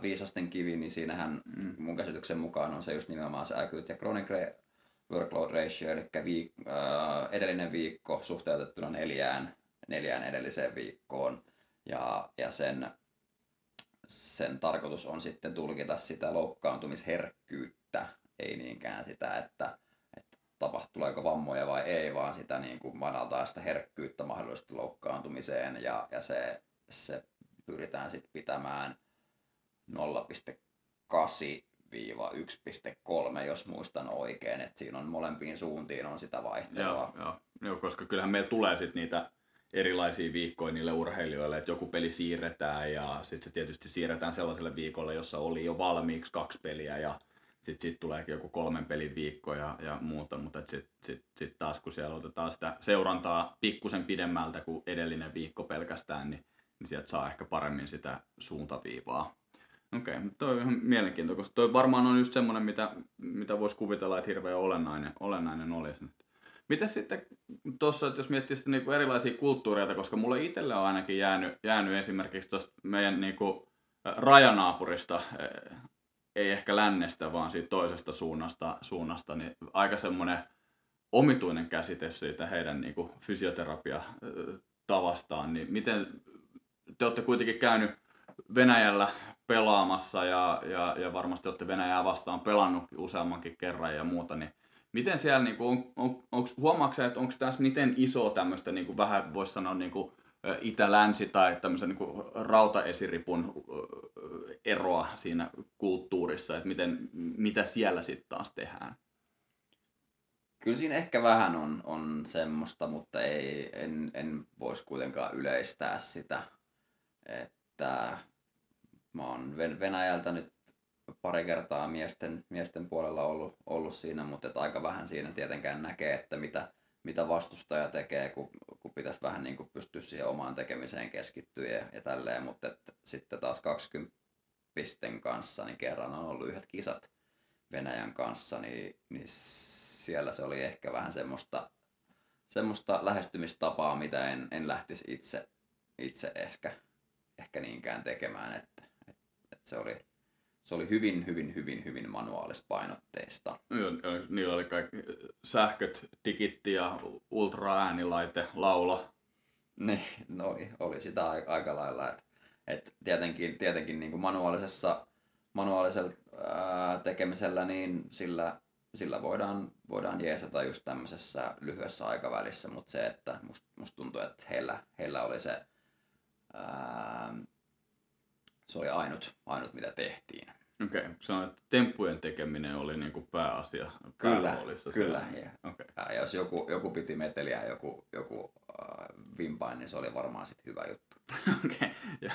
viisasten kivi, niin siinähän mun käsityksen mukaan on se just nimenomaan se acute ja chronic workload ratio, eli viik- äh, edellinen viikko suhteutettuna neljään, neljään edelliseen viikkoon, ja, ja sen, sen tarkoitus on sitten tulkita sitä loukkaantumisherkkyyttä, ei niinkään sitä, että tapahtuuko vammoja vai ei, vaan sitä niin kuin madaltaa sitä herkkyyttä mahdollisesti loukkaantumiseen, ja, ja se, se pyritään sitten pitämään nolla pilkku kahdeksan - yksi pilkku kolme, jos muistan oikein, että siinä on molempiin suuntiin on sitä vaihtelua. Joo, joo. joo koska kyllähän meillä tulee sitten niitä erilaisia viikkoja niille urheilijoille, että joku peli siirretään ja sitten se tietysti siirretään sellaiselle viikolle, jossa oli jo valmiiksi kaksi peliä ja sitten sit tuleekin joku kolmen pelin viikko ja, ja muuta, mutta sitten sit, sit taas kun siellä otetaan sitä seurantaa pikkusen pidemmältä kuin edellinen viikko pelkästään, niin, niin sieltä saa ehkä paremmin sitä suuntaviivaa. Okei, okay, toi on ihan mielenkiintoista, koska toi varmaan on just semmoinen, mitä, mitä voisi kuvitella, että hirveän olennainen, olennainen olisi. Mitäs sitten tuossa, jos miettii sitä niinku erilaisia kulttuureita, koska mulle itselle on ainakin jäänyt, jäänyt esimerkiksi tuosta meidän niinku rajanaapurista, ei ehkä lännestä, vaan siitä toisesta suunnasta, suunnasta niin aika semmoinen omituinen käsite siitä heidän niin kuin fysioterapiatavastaan. Niin miten, te olette kuitenkin käynyt Venäjällä pelaamassa ja, ja, ja varmasti olette Venäjää vastaan pelannut useammankin kerran ja muuta, niin miten siellä, niin kuin, on, on, huomaatko että onko tässä miten iso tämmöistä, niin kuin vähän voisi sanoa, niin kuin itä-länsi tai tämmöisen niin kuin rautaesiripun eroa siinä kulttuurissa, että miten, mitä siellä sitten taas tehdään? Kyllä siinä ehkä vähän on, on semmoista, mutta ei, en, en voisi kuitenkaan yleistää sitä, että mä oon Venäjältä nyt pari kertaa miesten, miesten puolella ollut, ollut siinä, mutta et aika vähän siinä tietenkään näkee, että mitä mitä vastustaja tekee, kun, kun pitäisi vähän niin kuin pystyä siihen omaan tekemiseen keskittyä ja, ja tälleen, mutta et, sitten taas kaksikymppisten kanssa, niin kerran on ollut yhdet kisat Venäjän kanssa, niin, niin siellä se oli ehkä vähän semmoista, semmoista lähestymistapaa, mitä en, en lähtisi itse, itse ehkä, ehkä niinkään tekemään, että et, et se oli... Se oli hyvin, hyvin, hyvin, hyvin manuaalispainotteista. Niillä oli kaikki sähköt, tikitti ja ultraäänilaite, laula. Niin, no, oli sitä aika lailla. Et, et tietenkin tietenkin niin kuin manuaalisessa, manuaalisella ää, tekemisellä niin sillä, sillä voidaan, voidaan jeesata just tämmöisessä lyhyessä aikavälissä, mutta se, että must, musta tuntuu, että heillä, heillä oli se... Ää, Se oli ainut, ainut mitä tehtiin. Okei, okay. Sanoit, että temppujen tekeminen oli niin kuin pääasia. Kyllä, kyllä. Ja. Okay. Ja jos joku, joku piti meteliä ja joku, joku äh, vimpain, niin se oli varmaan sit hyvä juttu. Okei, okay.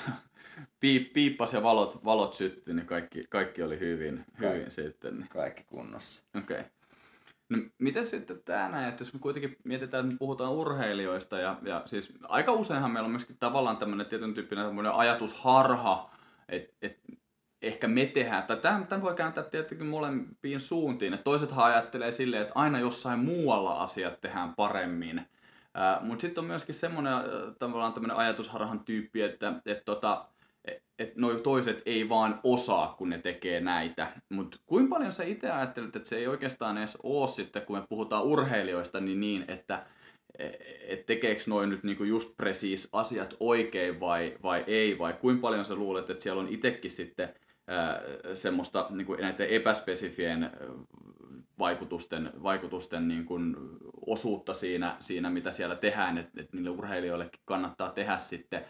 Piip, piippas ja valot, valot syttyi, niin kaikki, kaikki oli hyvin, Kaik, hyvin sitten. Niin. Kaikki kunnossa. Okei. Okay. No, miten sitten tänään, että jos me kuitenkin mietitään, että me puhutaan urheilijoista, ja, ja siis aika useinhan meillä on myöskin tavallaan tämmöinen tietyn tyyppinen ajatusharha, että et ehkä me tehdään, tai tämän, tämän voi kääntää tietenkin molempiin suuntiin, että toisethan ajattelee silleen, että aina jossain muualla asiat tehdään paremmin, mutta sitten on myöskin semmoinen tavallaan tämmöinen ajatusharhan tyyppi, että et tota, että noi toiset ei vaan osaa, kun ne tekee näitä. Mutta kuinka paljon sä itse ajattelet, että se ei oikeastaan edes ole sitten, kun me puhutaan urheilijoista, niin niin, että et tekeekö noi nyt niinku just presiis asiat oikein vai, vai ei, vai kuinka paljon sä luulet, että siellä on itsekin sitten ää, semmoista niinku näiden epäspesifien vaikutusten, vaikutusten niinku osuutta siinä, siinä, mitä siellä tehdään, että et niille urheilijoillekin kannattaa tehdä sitten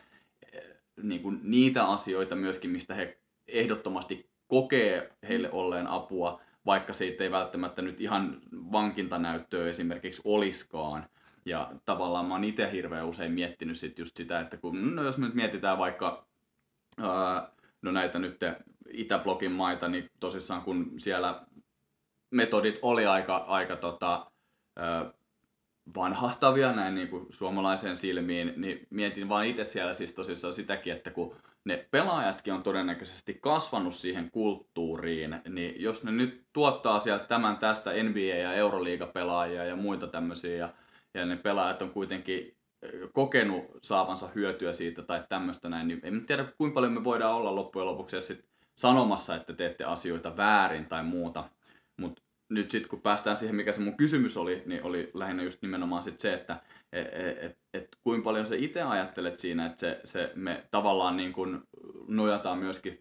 niin kuin niitä asioita myöskin, mistä he ehdottomasti kokee heille olleen apua, vaikka siitä ei välttämättä nyt ihan vankintanäyttöä esimerkiksi oliskaan. Ja tavallaan mä oon itse hirveän usein miettinyt sit just sitä, että kun, no jos me nyt mietitään vaikka ää, no näitä nyt Itäblokin maita, niin tosissaan kun siellä metodit oli aika, aika tota, ää, vanhahtavia näin niin kuin suomalaiseen silmiin, niin mietin vaan itse siellä siis tosissaan sitäkin, että kun ne pelaajatkin on todennäköisesti kasvanut siihen kulttuuriin, niin jos ne nyt tuottaa sieltä tämän tästä N B A- ja Euroliiga-pelaajia ja muita tämmöisiä, ja, ja ne pelaajat on kuitenkin kokenut saavansa hyötyä siitä tai tämmöistä näin, niin en tiedä kuinka paljon me voidaan olla loppujen lopuksi sit sanomassa, että teette asioita väärin tai muuta, mutta nyt sitten kun päästään siihen, mikä se mun kysymys oli, niin oli lähinnä just nimenomaan sit se, että et, et, et, kuinka paljon sä itse ajattelet siinä, että se, se me tavallaan niin kun nojataan myöskin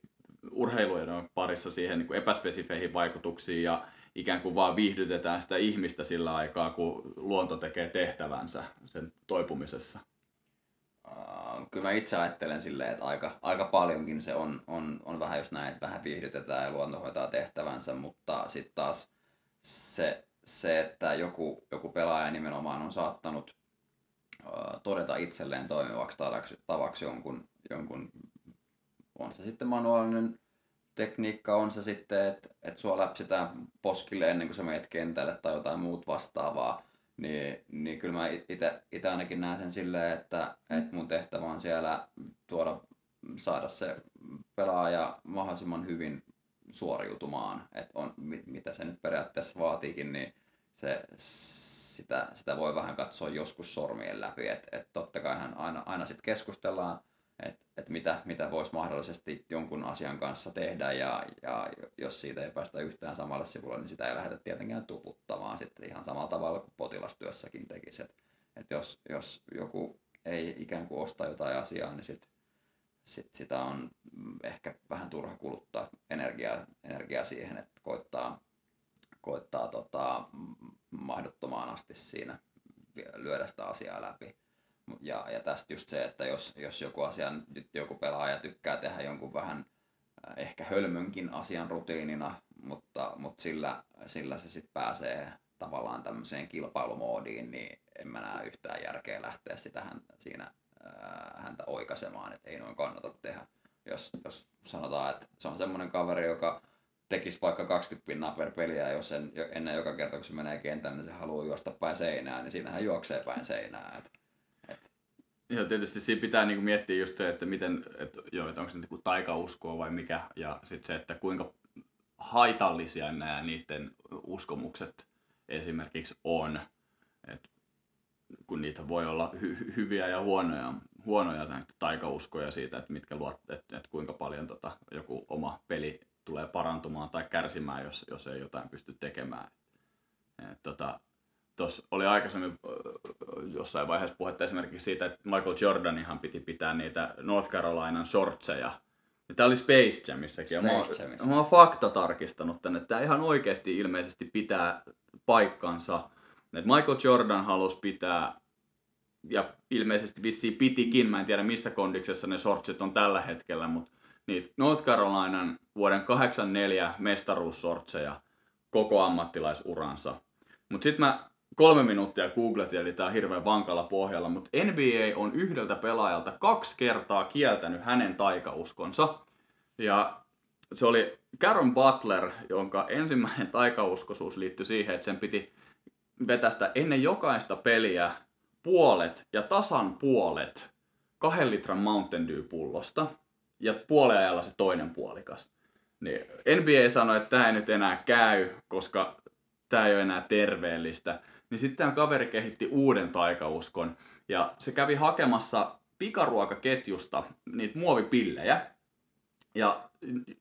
urheiluiden parissa siihen niin kun epäspesifeihin vaikutuksiin ja ikään kuin vaan viihdytetään sitä ihmistä sillä aikaa, kun luonto tekee tehtävänsä sen toipumisessa. Kyllä mä itse ajattelen silleen, että aika, aika paljonkin se on, on, on vähän just näin, että vähän viihdytetään ja luonto hoitaa tehtävänsä, mutta sitten taas Se, se, että joku, joku pelaaja nimenomaan on saattanut ö, todeta itselleen toimivaksi tavaksi, tavaksi jonkun, jonkun, on se sitten manuaalinen tekniikka, on se sitten, että et sua läpsitään poskille ennen kuin sä menet kentälle tai jotain muut vastaavaa, niin, niin kyllä mä itse ainakin näen sen silleen, että et mun tehtävä on siellä tuoda, saada se pelaaja mahdollisimman hyvin suoriutumaan, että on mit, mitä se nyt periaatteessa vaatiikin, niin se, sitä, sitä voi vähän katsoa joskus sormien läpi, että et totta kaihan aina, aina sitten keskustellaan, että et mitä, mitä voisi mahdollisesti jonkun asian kanssa tehdä, ja, ja jos siitä ei päästä yhtään samalle sivulle, niin sitä ei lähdetä tietenkään tuputtamaan sitten ihan samalla tavalla kuin potilastyössäkin tekisi, että et jos, jos joku ei ikään kuin osta jotain asiaa, niin sitten Sit sitä on ehkä vähän turha kuluttaa energiaa, energiaa siihen, että koittaa, koittaa tota, mahdottomaan asti siinä lyödä sitä asiaa läpi. Ja, ja tästä just se, että jos, jos joku, asia, joku pelaaja tykkää tehdä jonkun vähän ehkä hölmönkin asian rutiinina, mutta, mutta sillä, sillä se sitten pääsee tavallaan tämmöiseen kilpailumoodiin, niin en mä näe yhtään järkeä lähteä sitähän siinä häntä oikaisemaan, että ei noin kannata tehdä. Jos, jos sanotaan, että se on semmoinen kaveri, joka tekisi vaikka kaksikymmentä pinnaa per peliä, ja jos en, ennen joka kerta, kun se menee kentälle, niin se haluaa juosta päin seinään, niin siinähän juoksee päin seinään. Et, et. Joo, tietysti siinä pitää niinku miettiä just se, että miten, et, joo, et onko se niinku taikauskoa vai mikä, ja sitten se, että kuinka haitallisia nämä niiden uskomukset esimerkiksi on. Et, kun niitä voi olla hy- hyviä ja huonoja, huonoja taikauskoja siitä, että, mitkä luot, että, että kuinka paljon tota, joku oma peli tulee parantumaan tai kärsimään, jos, jos ei jotain pysty tekemään. Tuossa tota, oli aikaisemmin jossain vaiheessa puhetta esimerkiksi siitä, että Michael Jordanihan piti pitää niitä North Carolinan shortseja. Tämä oli Space Jamissakin. Space Jamissä. Mä oon fakta tarkistanut tänne, että tämä ihan oikeasti ilmeisesti pitää paikkansa. Et Michael Jordan halusi pitää, ja ilmeisesti vissiin pitikin, mä en tiedä missä kondiksessa ne shortsit on tällä hetkellä, mutta niitä North Carolinan vuoden kahdeksankymmentäneljä mestaruussortseja koko ammattilaisuransa. Mutta sitten mä kolme minuuttia googletin, eli tää on hirveän vankalla pohjalla, mutta N B A on yhdeltä pelaajalta kaksi kertaa kieltänyt hänen taikauskonsa, ja se oli Caron Butler, jonka ensimmäinen taikauskoisuus liittyi siihen, että sen piti vetästä ennen jokaista peliä puolet ja tasan puolet kahden litran Mountain Dew-pullosta ja puolen ajalla se toinen puolikas. Niin N B A sanoi, että tämä ei nyt enää käy, koska tämä ei ole enää terveellistä. Niin sitten tämä kaveri kehitti uuden taikauskon ja se kävi hakemassa pikaruokaketjusta niitä muovipillejä ja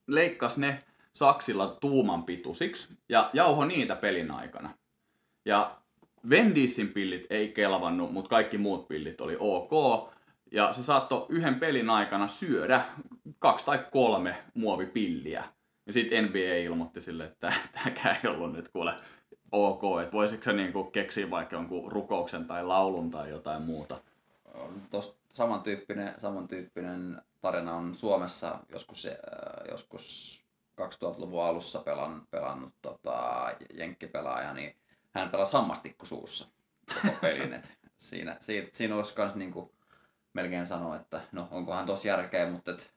leikkasi ne saksilla tuuman pituisiksi ja jauho niitä pelin aikana. Ja Wendysin pillit ei kelvannut, mutta kaikki muut pillit oli ok. Ja se saattoi yhden pelin aikana syödä kaksi tai kolme muovipilliä. Ja sitten N B A ilmoitti sille, että tämäkään ei ollut nyt kuule ok. Että voisitko sä niinku keksiä vaikka jonkun rukouksen tai laulun tai jotain muuta? Tuossa samantyyppinen, samantyyppinen tarina on Suomessa joskus... joskus kaksituhattaluvun alussa pelannut, pelannut tota, jenkkipelaaja, niin hän pelasi hammastikku suussa koko pelin. siinä, siinä, siinä olisi kans niinku melkein sanoa, että no onkohan tossa järkeä, mutta et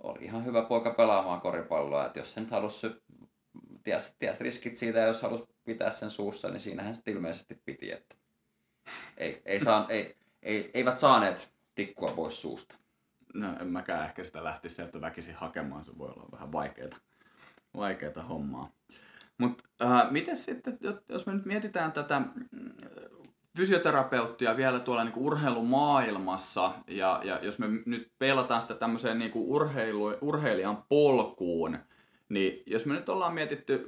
oli ihan hyvä poika pelaamaan koripalloa, että jos se nyt halusi, ties, ties riskit siitä, ja jos halusi pitää sen suussa, niin siinähän se ilmeisesti piti, että ei, ei saan, ei, ei, eivät saaneet tikkua pois suusta. No en mäkään ehkä sitä lähtisi sieltä väkisin hakemaan, se voi olla vähän vaikeeta, vaikeeta hommaa. Mutta äh, miten sitten, jos me nyt mietitään tätä fysioterapeuttia vielä tuolla niinku urheilumaailmassa, ja, ja jos me nyt peilataan sitä tämmöiseen niinku urheilu, urheilijan polkuun, niin jos me nyt ollaan mietitty,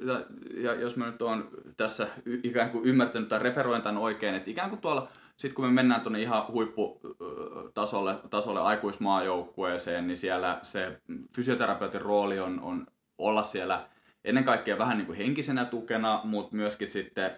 ja jos mä nyt oon tässä ikään kuin ymmärtänyt tai referoin tämän oikein, että ikään kuin tuolla, sitten kun me mennään tuonne ihan huipputasolle tasolle aikuismaajoukkueeseen, niin siellä se fysioterapeutin rooli on, on olla siellä ennen kaikkea vähän niin kuin henkisenä tukena, mutta myöskin sitten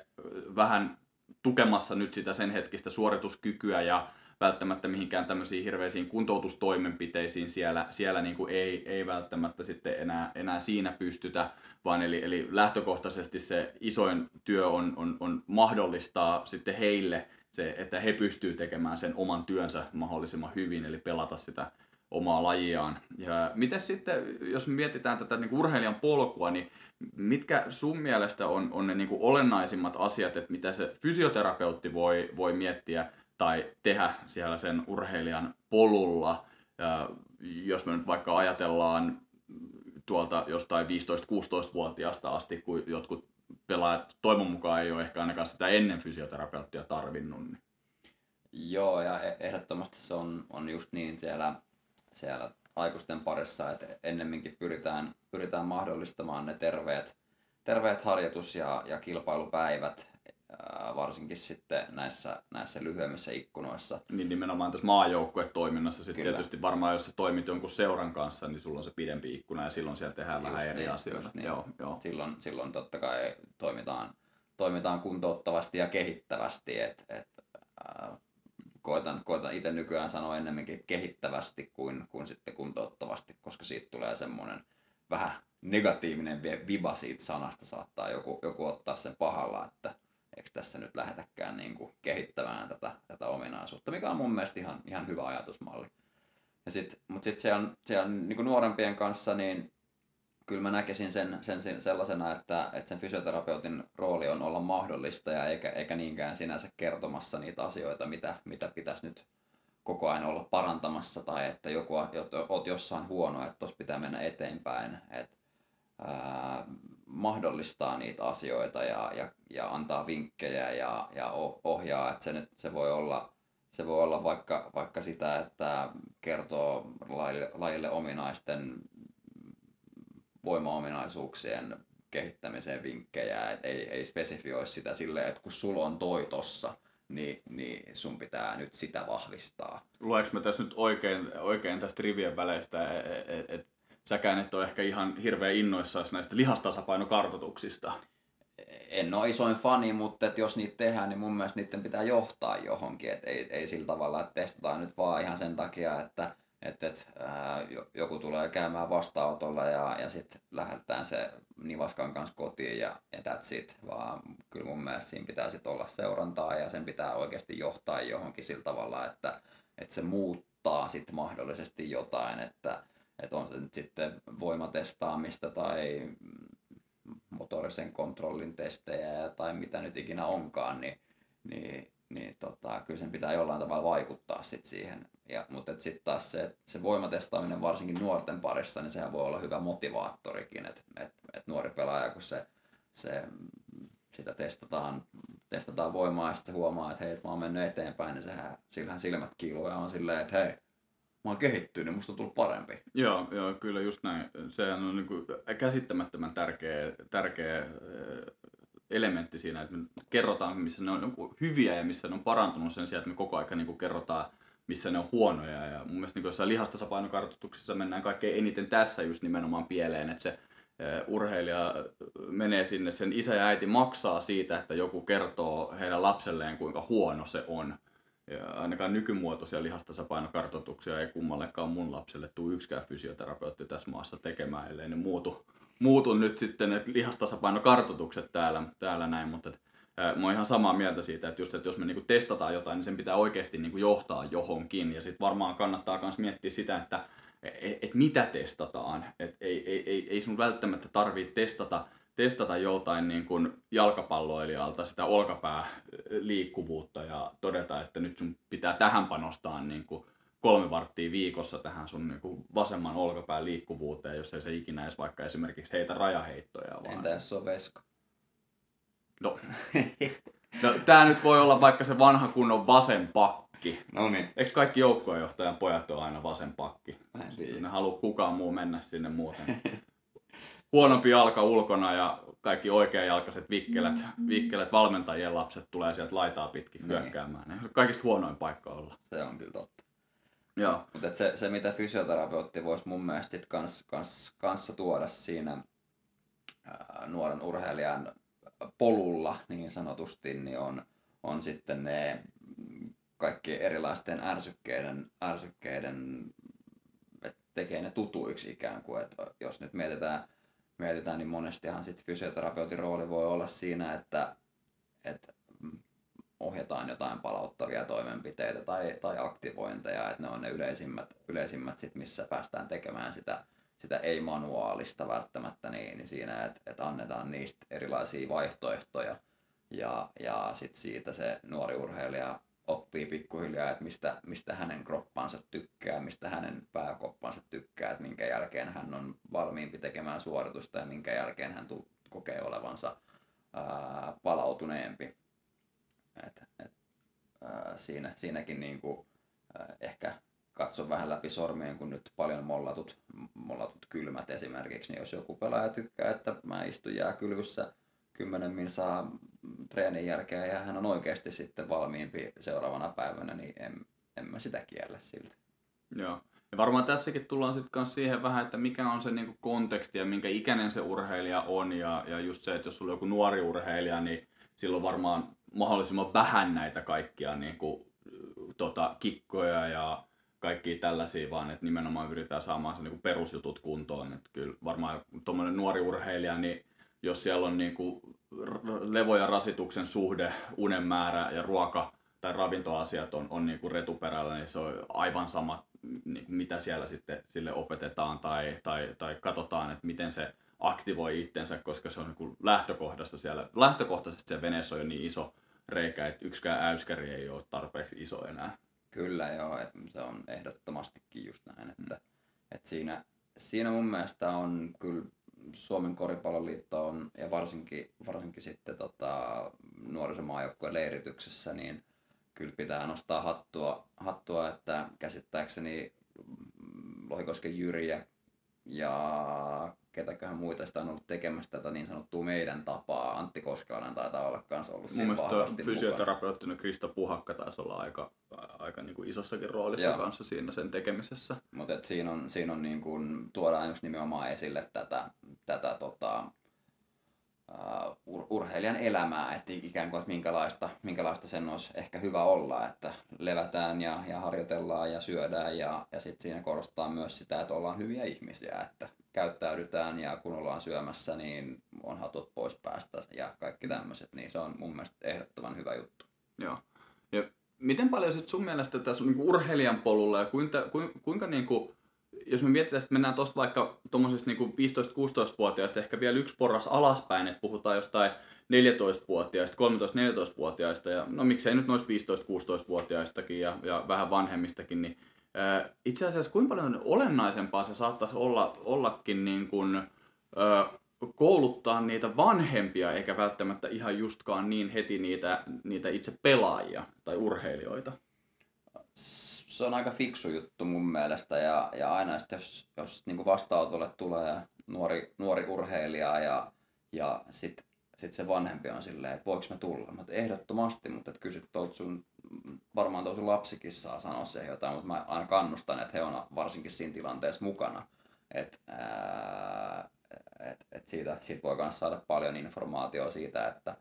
vähän tukemassa nyt sitä sen hetkistä suorituskykyä ja välttämättä mihinkään tämmöisiin hirveisiin kuntoutustoimenpiteisiin siellä, siellä niin kuin ei, ei välttämättä sitten enää, enää siinä pystytä, vaan eli, eli lähtökohtaisesti se isoin työ on, on, on mahdollistaa sitten heille se, että he pystyvät tekemään sen oman työnsä mahdollisimman hyvin, eli pelata sitä omaa lajiaan. Ja miten sitten, jos me mietitään tätä niin kuin urheilijan polkua, niin mitkä sun mielestä on, on ne niin kuin olennaisimmat asiat, että mitä se fysioterapeutti voi, voi miettiä tai tehdä siellä sen urheilijan polulla, ja jos me nyt vaikka ajatellaan tuolta jostain viisitoista-kuusitoista-vuotiaasta asti, kun jotkut pelaajat toivon mukaan ei ole ehkä ainakaan sitä ennen fysioterapeuttia tarvinnut. Niin. Joo, ja ehdottomasti se on, on just niin siellä, siellä aikuisten parissa, että ennemminkin pyritään, pyritään mahdollistamaan ne terveet, terveet harjoitus- ja, ja kilpailupäivät, varsinkin sitten näissä, näissä lyhyemmissä ikkunoissa. Niin nimenomaan tässä maajoukkuetoiminnassa sitten tietysti varmaan, jos sä toimit jonkun seuran kanssa, niin sulla on se pidempi ikkuna ja silloin siellä tehdään just vähän niin, eri asioita. Niin. Joo, joo. Silloin, silloin totta kai toimitaan, toimitaan kuntouttavasti ja kehittävästi. Et, et, äh, koitan, koitan itse nykyään sanoa ennemminkin kehittävästi kuin, kuin sitten kuntouttavasti, koska siitä tulee semmoinen vähän negatiivinen viba siitä sanasta. Saattaa joku, joku ottaa sen pahalla, että eikö tässä nyt lähetäkään niin kuin kehittämään tätä, tätä ominaisuutta, mikä on mun mielestä ihan, ihan hyvä ajatusmalli. Sit, mutta sitten siellä, siellä niin kuin nuorempien kanssa, niin kyllä mä näkisin sen, sen sellaisena, että, että sen fysioterapeutin rooli on olla mahdollista ja eikä, eikä niinkään sinänsä kertomassa niitä asioita, mitä, mitä pitäisi nyt koko ajan olla parantamassa tai että joku oot jossain huono, että tuossa pitää mennä eteenpäin. Et, ää, mahdollistaa niitä asioita ja, ja, ja antaa vinkkejä ja, ja ohjaa, että se, nyt, se voi olla, se voi olla vaikka, vaikka sitä, että kertoo lajille, lajille ominaisten voimaominaisuuksien kehittämiseen vinkkejä, että ei, ei spesifioi sitä silleen, että kun sulla on toi tossa, niin, niin sun pitää nyt sitä vahvistaa. Luenko mä tässä nyt oikein, oikein tästä rivien väleistä, että et... säkään et ole ehkä ihan hirveän innoissaan näistä lihastasapainokartoituksista. En ole isoin fani, mutta et jos niitä tehdään, niin mun mielestä niiden pitää johtaa johonkin. Et ei, ei sillä tavalla, että testataan nyt vaan ihan sen takia, että et, et, ää, joku tulee käymään vastaanotolla ja, ja sitten lähdetään se nivaskan kanssa kotiin ja that's it. Vaan kyllä mun mielestä siinä pitää sit olla seurantaa ja sen pitää oikeasti johtaa johonkin sillä tavalla, että et se muuttaa sit mahdollisesti jotain. Että, että on se nyt sitten voimatestaamista tai motorisen kontrollin testejä tai mitä nyt ikinä onkaan, niin, niin, niin tota, kyllä sen pitää jollain tavalla vaikuttaa sit siihen. Ja, mutta sitten taas se, se voimatestaaminen varsinkin nuorten parissa, niin sehän voi olla hyvä motivaattorikin. Että et, et nuori pelaaja, kun se, se, sitä testataan, testataan voimaa ja sitten se huomaa, että hei, et mä oon mennyt eteenpäin, niin sehän, sillähän silmät kiiluu ja on silleen, että hei, mä oon kehittynyt, niin musta on tullut parempi. Joo, joo, kyllä just näin. Sehän on niin kuin käsittämättömän tärkeä, tärkeä elementti siinä, että me kerrotaan, missä ne on hyviä ja missä ne on parantunut sen sijaan, että me koko ajan niin kuin kerrotaan, missä ne on huonoja. Ja mun mielestä niin jossain lihastasapainokartoituksessa mennään kaikkein eniten tässä just nimenomaan pieleen, että se urheilija menee sinne, sen isä ja äiti maksaa siitä, että joku kertoo heidän lapselleen, kuinka huono se on. Ja ainakaan nykymuotoisia lihastasapainokartoituksia ei kummallekaan mun lapselle tule yksikään fysioterapeutti tässä maassa tekemään, ellei ne muutu, muutu nyt sitten, että lihastasapainokartoitukset täällä, täällä näin, mutta Mä oon ihan samaa mieltä siitä, että, just, että jos me niinku testataan jotain, niin sen pitää oikeasti niinku johtaa johonkin. Ja sit varmaan kannattaa myös miettiä sitä, että et, et mitä testataan. Et ei, ei, ei, ei sun välttämättä tarvitse testata, testata joltain niinku jalkapalloilijalta sitä olkapääliikkuvuutta ja todeta, että nyt sun pitää tähän panostaa niinku kolme varttia viikossa tähän sun niinku vasemman olkapään liikkuvuuteen, jos ei se ikinä edes vaikka esimerkiksi heitä rajaheittoja. Vaan... Entä jos se on vesko? No. no, tää nyt voi olla vaikka se vanha kunnon vasen pakki. No niin. Eiks kaikki joukkuejohtajan pojat on aina vasen pakki? Ne haluu kukaan muu mennä sinne muuten. Huonompi jalka ulkona ja kaikki oikeajalkaiset vikkelät, vikkelät valmentajien lapset tulee sieltä laitaa pitkin hyökkäämään. Niin. Kaikista huonoin paikka olla. Se on kyllä totta. Joo. Mutta se, se mitä fysioterapeutti voisi mun mielestä sit kans, kans, kanssa tuoda siinä ää, nuoren urheilijan polulla niin sanotusti, niin on, on sitten ne kaikki erilaisten ärsykkeiden, ärsykkeiden että tekee ne tutuiksi ikään kuin. Et jos nyt mietitään, mietitään niin monestihan sit fysioterapeutin rooli voi olla siinä, että, että ohjataan jotain palauttavia toimenpiteitä tai, tai aktivointeja, että ne on ne yleisimmät, yleisimmät sit, missä päästään tekemään sitä sitä ei-manuaalista välttämättä niin, niin siinä, että et annetaan niistä erilaisia vaihtoehtoja ja, ja sit siitä se nuori urheilija oppii pikkuhiljaa, että mistä, mistä hänen kroppansa tykkää, mistä hänen pääkoppansa tykkää, että minkä jälkeen hän on valmiimpi tekemään suoritusta ja minkä jälkeen hän tu- kokee olevansa ää, palautuneempi. Et, et, ää, siinä, siinäkin niinku, ää, ehkä... Katso vähän läpi sormien, kun nyt paljon mollatut, mollatut kylmät esimerkiksi, niin jos joku pelaaja tykkää, että mä istun jääkylvyssä kymmenen min saa treenin jälkeen ja hän on oikeasti sitten valmiimpi seuraavana päivänä, niin en, en mä sitä kiellä siltä. Joo. Ja varmaan tässäkin tullaan sitten kanssa siihen vähän, että mikä on se niinku konteksti ja minkä ikäinen se urheilija on ja, ja just se, että jos sulla on joku nuori urheilija, niin silloin varmaan mahdollisimman vähän näitä kaikkia niinku, tota, kikkoja ja kaikki tällaisia vaan, että nimenomaan yritetään saamaan se niinku perusjutut kuntoon. Että kyllä varmaan tuommoinen nuori urheilija, niin jos siellä on niinku levo- ja rasituksen suhde, unen määrä ja ruoka tai ravintoasiat on, on niinku retuperällä, niin se on aivan sama, niinku mitä siellä sitten sille opetetaan tai, tai, tai katsotaan, että miten se aktivoi itsensä, koska se on niinku lähtökohdasta siellä. Lähtökohtaisesti se veneessä on jo niin iso reikä, että yksikään äyskäri ei ole tarpeeksi iso enää. Kyllä joo, että se on ehdottomastikin just näin, että, että siinä, siinä mun mielestä on kyllä Suomen koripalloliitto on, ja varsinkin, varsinkin sitten tota, nuorisomaajoukkueen leirityksessä, niin kyllä pitää nostaa hattua, hattua että käsittääkseni Lohikosken Jyri ja, ja ketäköhän muita sitä on ollut tekemässä tätä niin sanottua meidän tapaa. Antti Koskelainen taitaa olla myös ollut siinä vahvasti mukana. Mun mielestä fysioterapeuttinen Krista Puhakka taisi olla aika, aika niin kuin isossakin roolissa joo. Kanssa siinä sen tekemisessä. Mutta siinä on, siinä on niin kuin, tuodaan just nimenomaan esille tätä, tätä tota, uh, urheilijan elämää, että ikään kuin että minkälaista, minkälaista sen olisi ehkä hyvä olla, että levätään ja, ja harjoitellaan ja syödään ja, ja sitten siinä korostaa myös sitä, että ollaan hyviä ihmisiä, että käyttäydytään ja kun ollaan syömässä, niin on hatut pois päästä ja kaikki tämmöiset, niin se on mun mielestä ehdottoman hyvä juttu. Joo. Ja miten paljon sit sun mielestä tässä on niinku urheilijan polulla ja kuinka, kuinka niinku, jos me mietitään, että mennään tuosta vaikka tuommoisesta niinku viisitoista-kuusitoista-vuotiaista ehkä vielä yksi porras alaspäin, että puhutaan jostain neljätoista-vuotiaista, kolmetoista-neljätoista-vuotiaista ja no miksei nyt noista viisitoista-kuusitoista-vuotiaistakin ja, ja vähän vanhemmistakin, niin itse asiassa kuinka paljon olennaisempaa se saattaisi olla, ollakin niin kuin, ö, kouluttaa niitä vanhempia eikä välttämättä ihan justkaan niin heti niitä, niitä itse pelaajia tai urheilijoita? Se on aika fiksu juttu mun mielestä ja, ja aina sitten jos, jos niin kuin vastaanotolle tulee nuori, nuori urheilija ja, ja sitten sit se vanhempi on silleen, että voiko mä tulla? Mä ehdottomasti, mutta et kysyt tuolta sun... Varmaan tosi lapsikin saa sanoa siihen jotain, mutta mä aina kannustan, että he on varsinkin siinä tilanteessa mukana. Et, ää, et, et siitä, siitä voi myös saada paljon informaatiota siitä, että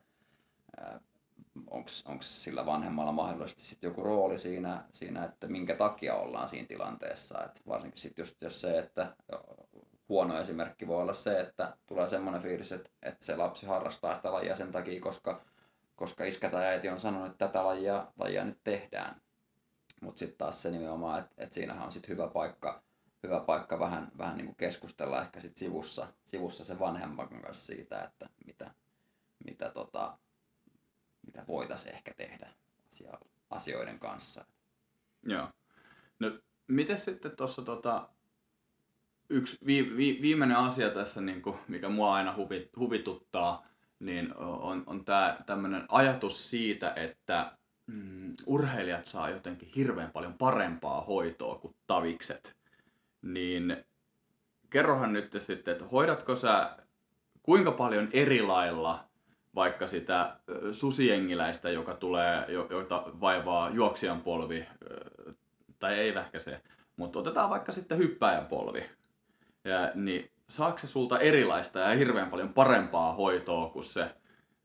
onko sillä vanhemmalla mahdollisesti sit joku rooli siinä, siinä, että minkä takia ollaan siinä tilanteessa. Et varsinkin sit just jos se, että huono esimerkki voi olla se, että tulee semmoinen fiilis, että, että se lapsi harrastaa sitä lajia sen takia, koska koska iskä tai äiti on sanonut, että tätä lajia, lajia nyt tehdään. Mutta sitten taas se nimenomaan, että et siinähän on sit hyvä paikka, hyvä paikka vähän, vähän niin kuin keskustella ehkä sit sivussa, sivussa sen vanhemman kanssa siitä, että mitä, mitä, tota, mitä voitaisiin ehkä tehdä asioiden kanssa. Joo. No, miten sitten tuossa tota, yksi vi, vi, viimeinen asia tässä, niin kuin, mikä mua aina huvit, huvituttaa, niin on, on tämä tämmöinen ajatus siitä, että mm, urheilijat saa jotenkin hirveän paljon parempaa hoitoa kuin tavikset. Niin kerrohan nyt sitten, että hoidatko sä kuinka paljon eri lailla vaikka sitä susijengiläistä, joka tulee, jota vaivaa juoksijan polvi, tai ei ehkä se, mutta otetaan vaikka sitten hyppäjän polvi, ja, niin saako se sulta erilaista ja hirveän paljon parempaa hoitoa kuin se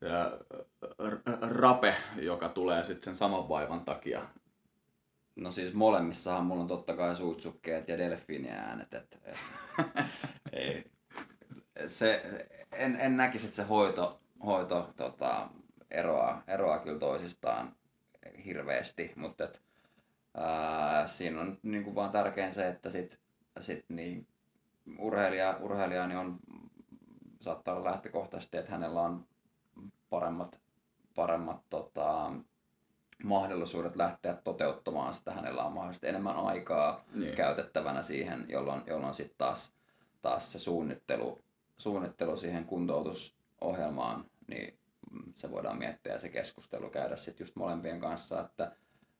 ja, rape, joka tulee sitten sen saman vaivan takia? No siis molemmissahan mulla on totta kai suutsukkeet ja delfiiniäänet, että et, ei. Se, en, en näkisi, että se hoito, hoito tota, eroaa, eroaa kyllä toisistaan hirveästi, mutta et, ää, siinä on niinku vaan tärkein se, että sit, sit niin urheilija, urheilija niin on, saattaa olla lähtökohtaisesti, että hänellä on paremmat, paremmat tota, mahdollisuudet lähteä toteuttamaan sitä, hänellä on mahdollisesti enemmän aikaa niin käytettävänä siihen, jolloin, jolloin sitten taas, taas se suunnittelu, suunnittelu siihen kuntoutusohjelmaan, niin se voidaan miettiä ja se keskustelu käydä sitten just molempien kanssa, että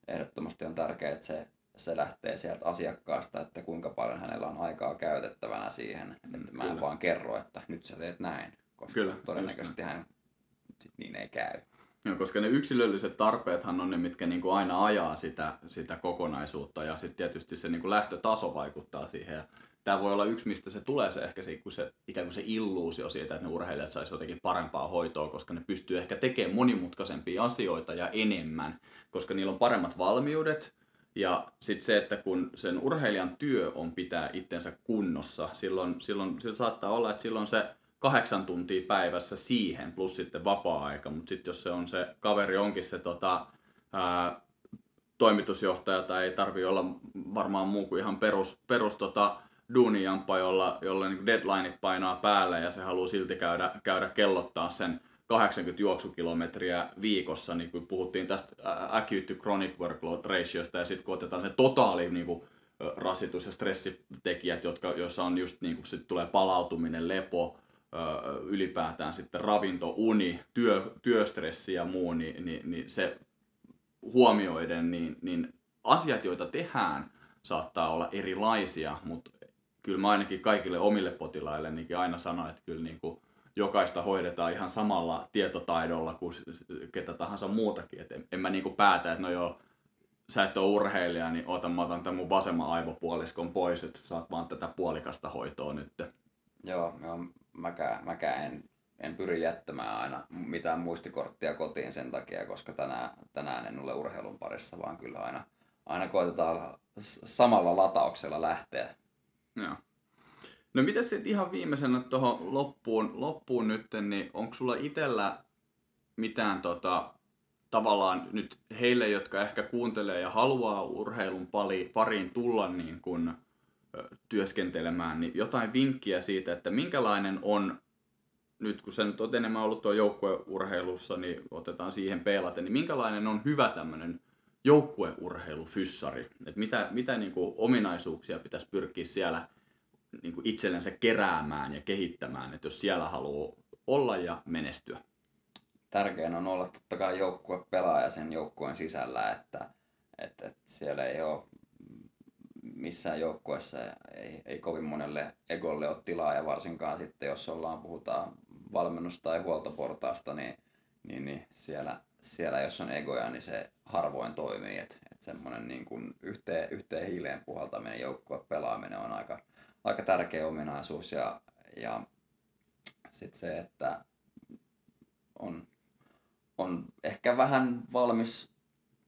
ehdottomasti on tärkeää, että se, se lähtee sieltä asiakkaasta, että kuinka paljon hänellä on aikaa käytettävänä siihen, että mm, mä en kyllä. vaan kerro, että nyt sä teet näin, koska kyllä, todennäköisesti hän sit niin ei käy. No, koska ne yksilölliset tarpeethan on ne, mitkä niinku aina ajaa sitä, sitä kokonaisuutta, ja sitten tietysti se niinku lähtötaso vaikuttaa siihen. Tämä voi olla yksi, mistä se tulee se ehkä se, se, ikään kuin se illuusio siitä, että ne urheilijat saisi jotenkin parempaa hoitoa, koska ne pystyy ehkä tekemään monimutkaisempia asioita ja enemmän, koska niillä on paremmat valmiudet. Ja sitten se, että kun sen urheilijan työ on pitää itsensä kunnossa, silloin, silloin, silloin saattaa olla, että silloin se kahdeksan tuntia päivässä siihen, plus sitten vapaa-aika, mutta sitten jos se on se kaveri onkin se tota, ää, toimitusjohtaja, tai ei tarvitse olla varmaan muu kuin ihan perus, perus tota, duunijamppa, jolla, jolla niin deadlineit painaa päälle ja se haluaa silti käydä, käydä kellottaa sen kahdeksankymmentä juoksukilometriä viikossa, niin kuin puhuttiin tästä acute to chronic workload ratiosta, ja sitten kun otetaan se totaali niin kuin rasitus- ja stressitekijät, jotka, joissa on just niin kuin sit tulee palautuminen, lepo, ylipäätään sitten ravinto, uni, työ, työstressi ja muu, niin, niin, niin se huomioiden, niin, niin asiat, joita tehdään, saattaa olla erilaisia, mutta kyllä mä ainakin kaikille omille potilaille niinkin aina sanon, että kyllä niin kuin jokaista hoidetaan ihan samalla tietotaidolla kuin ketä tahansa muutakin. Et en, en mä niin kuin päätä, että no joo, sä et ole urheilija, niin otan, mä otan tämän mun vasemman aivopuoliskon pois, että saat vaan tätä puolikasta hoitoa nyt. Joo, joo. Mäkään, mäkään en, en pyri jättämään aina mitään muistikorttia kotiin sen takia, koska tänään, tänään en ole urheilun parissa, vaan kyllä aina, aina koitetaan samalla latauksella lähteä. Joo. No mitäs sitten ihan viimeisenä tuohon loppuun, loppuun nyt, niin onko sulla itsellä mitään tota, tavallaan nyt heille, jotka ehkä kuuntelee ja haluaa urheilun pari, pariin tulla niin kun työskentelemään, niin jotain vinkkiä siitä, että minkälainen on, nyt kun sä nyt oot enemmän ollut tuolla joukkueurheilussa, niin otetaan siihen peilaten, niin minkälainen on hyvä tämmöinen joukkueurheilufyssari, että mitä, mitä niin kuin ominaisuuksia pitäisi pyrkiä siellä niin kuin itsellensä keräämään ja kehittämään, että jos siellä haluaa olla ja menestyä. Tärkein on olla totta kai joukkuepelaaja sen joukkueen sisällä, että, että, että siellä ei ole missään joukkueessa ei, ei kovin monelle egolle ole tilaa, ja varsinkaan sitten, jos ollaan puhutaan valmennus- tai huoltoportaasta, niin, niin, niin siellä, siellä jos on egoja, niin se harvoin toimii. Et, et semmoinen niin kuin yhteen, yhteen hiileen puhaltaminen, joukkue pelaaminen on aika, aika tärkeä ominaisuus, ja, ja sitten se, että on, on ehkä vähän valmis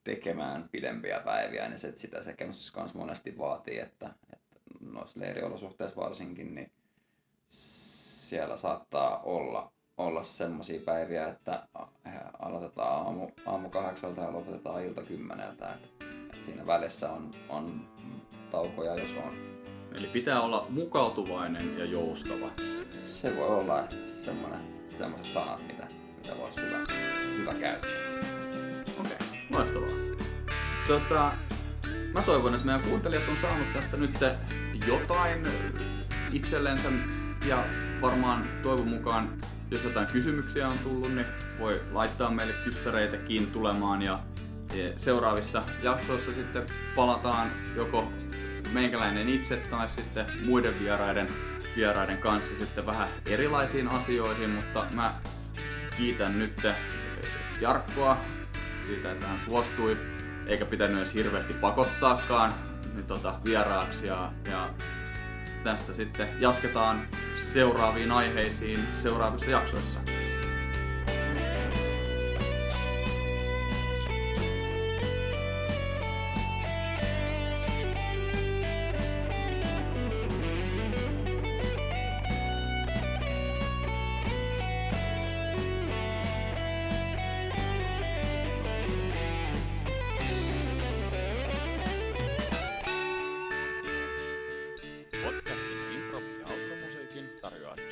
tekemään pidempiä päiviä, niin se, sitä se myös monesti vaatii, että, että noissa leiriolosuhteissa varsinkin, niin siellä saattaa olla, olla semmoisia päiviä, että aloitetaan aamu, aamu kahdeksalta ja lopetetaan ilta kymmeneltä. Et, et siinä välissä on, on taukoja, jos on. Eli pitää olla mukautuvainen ja joustava. Se voi olla semmoiset sanat, mitä, mitä voisi hyvä, hyvä käyttää. Okei, okay, loistavaa. Tota, mä toivon, että meidän kuuntelijat on saanut tästä nyt jotain itsellensä ja varmaan toivon mukaan, jos jotain kysymyksiä on tullut, niin voi laittaa meille kyssäreitäkin tulemaan ja seuraavissa jaksoissa sitten palataan joko meikäläinen itse tai sitten muiden vieraiden, vieraiden kanssa sitten vähän erilaisiin asioihin, mutta mä kiitän nyt Jarkkoa siitä, että hän suostui eikä pitänyt edes hirveästi pakottaakaan nyt tota vieraaksi ja, ja tästä sitten jatketaan seuraaviin aiheisiin seuraavissa jaksoissa.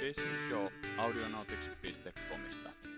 Jason Shaw audionautiksi piste comista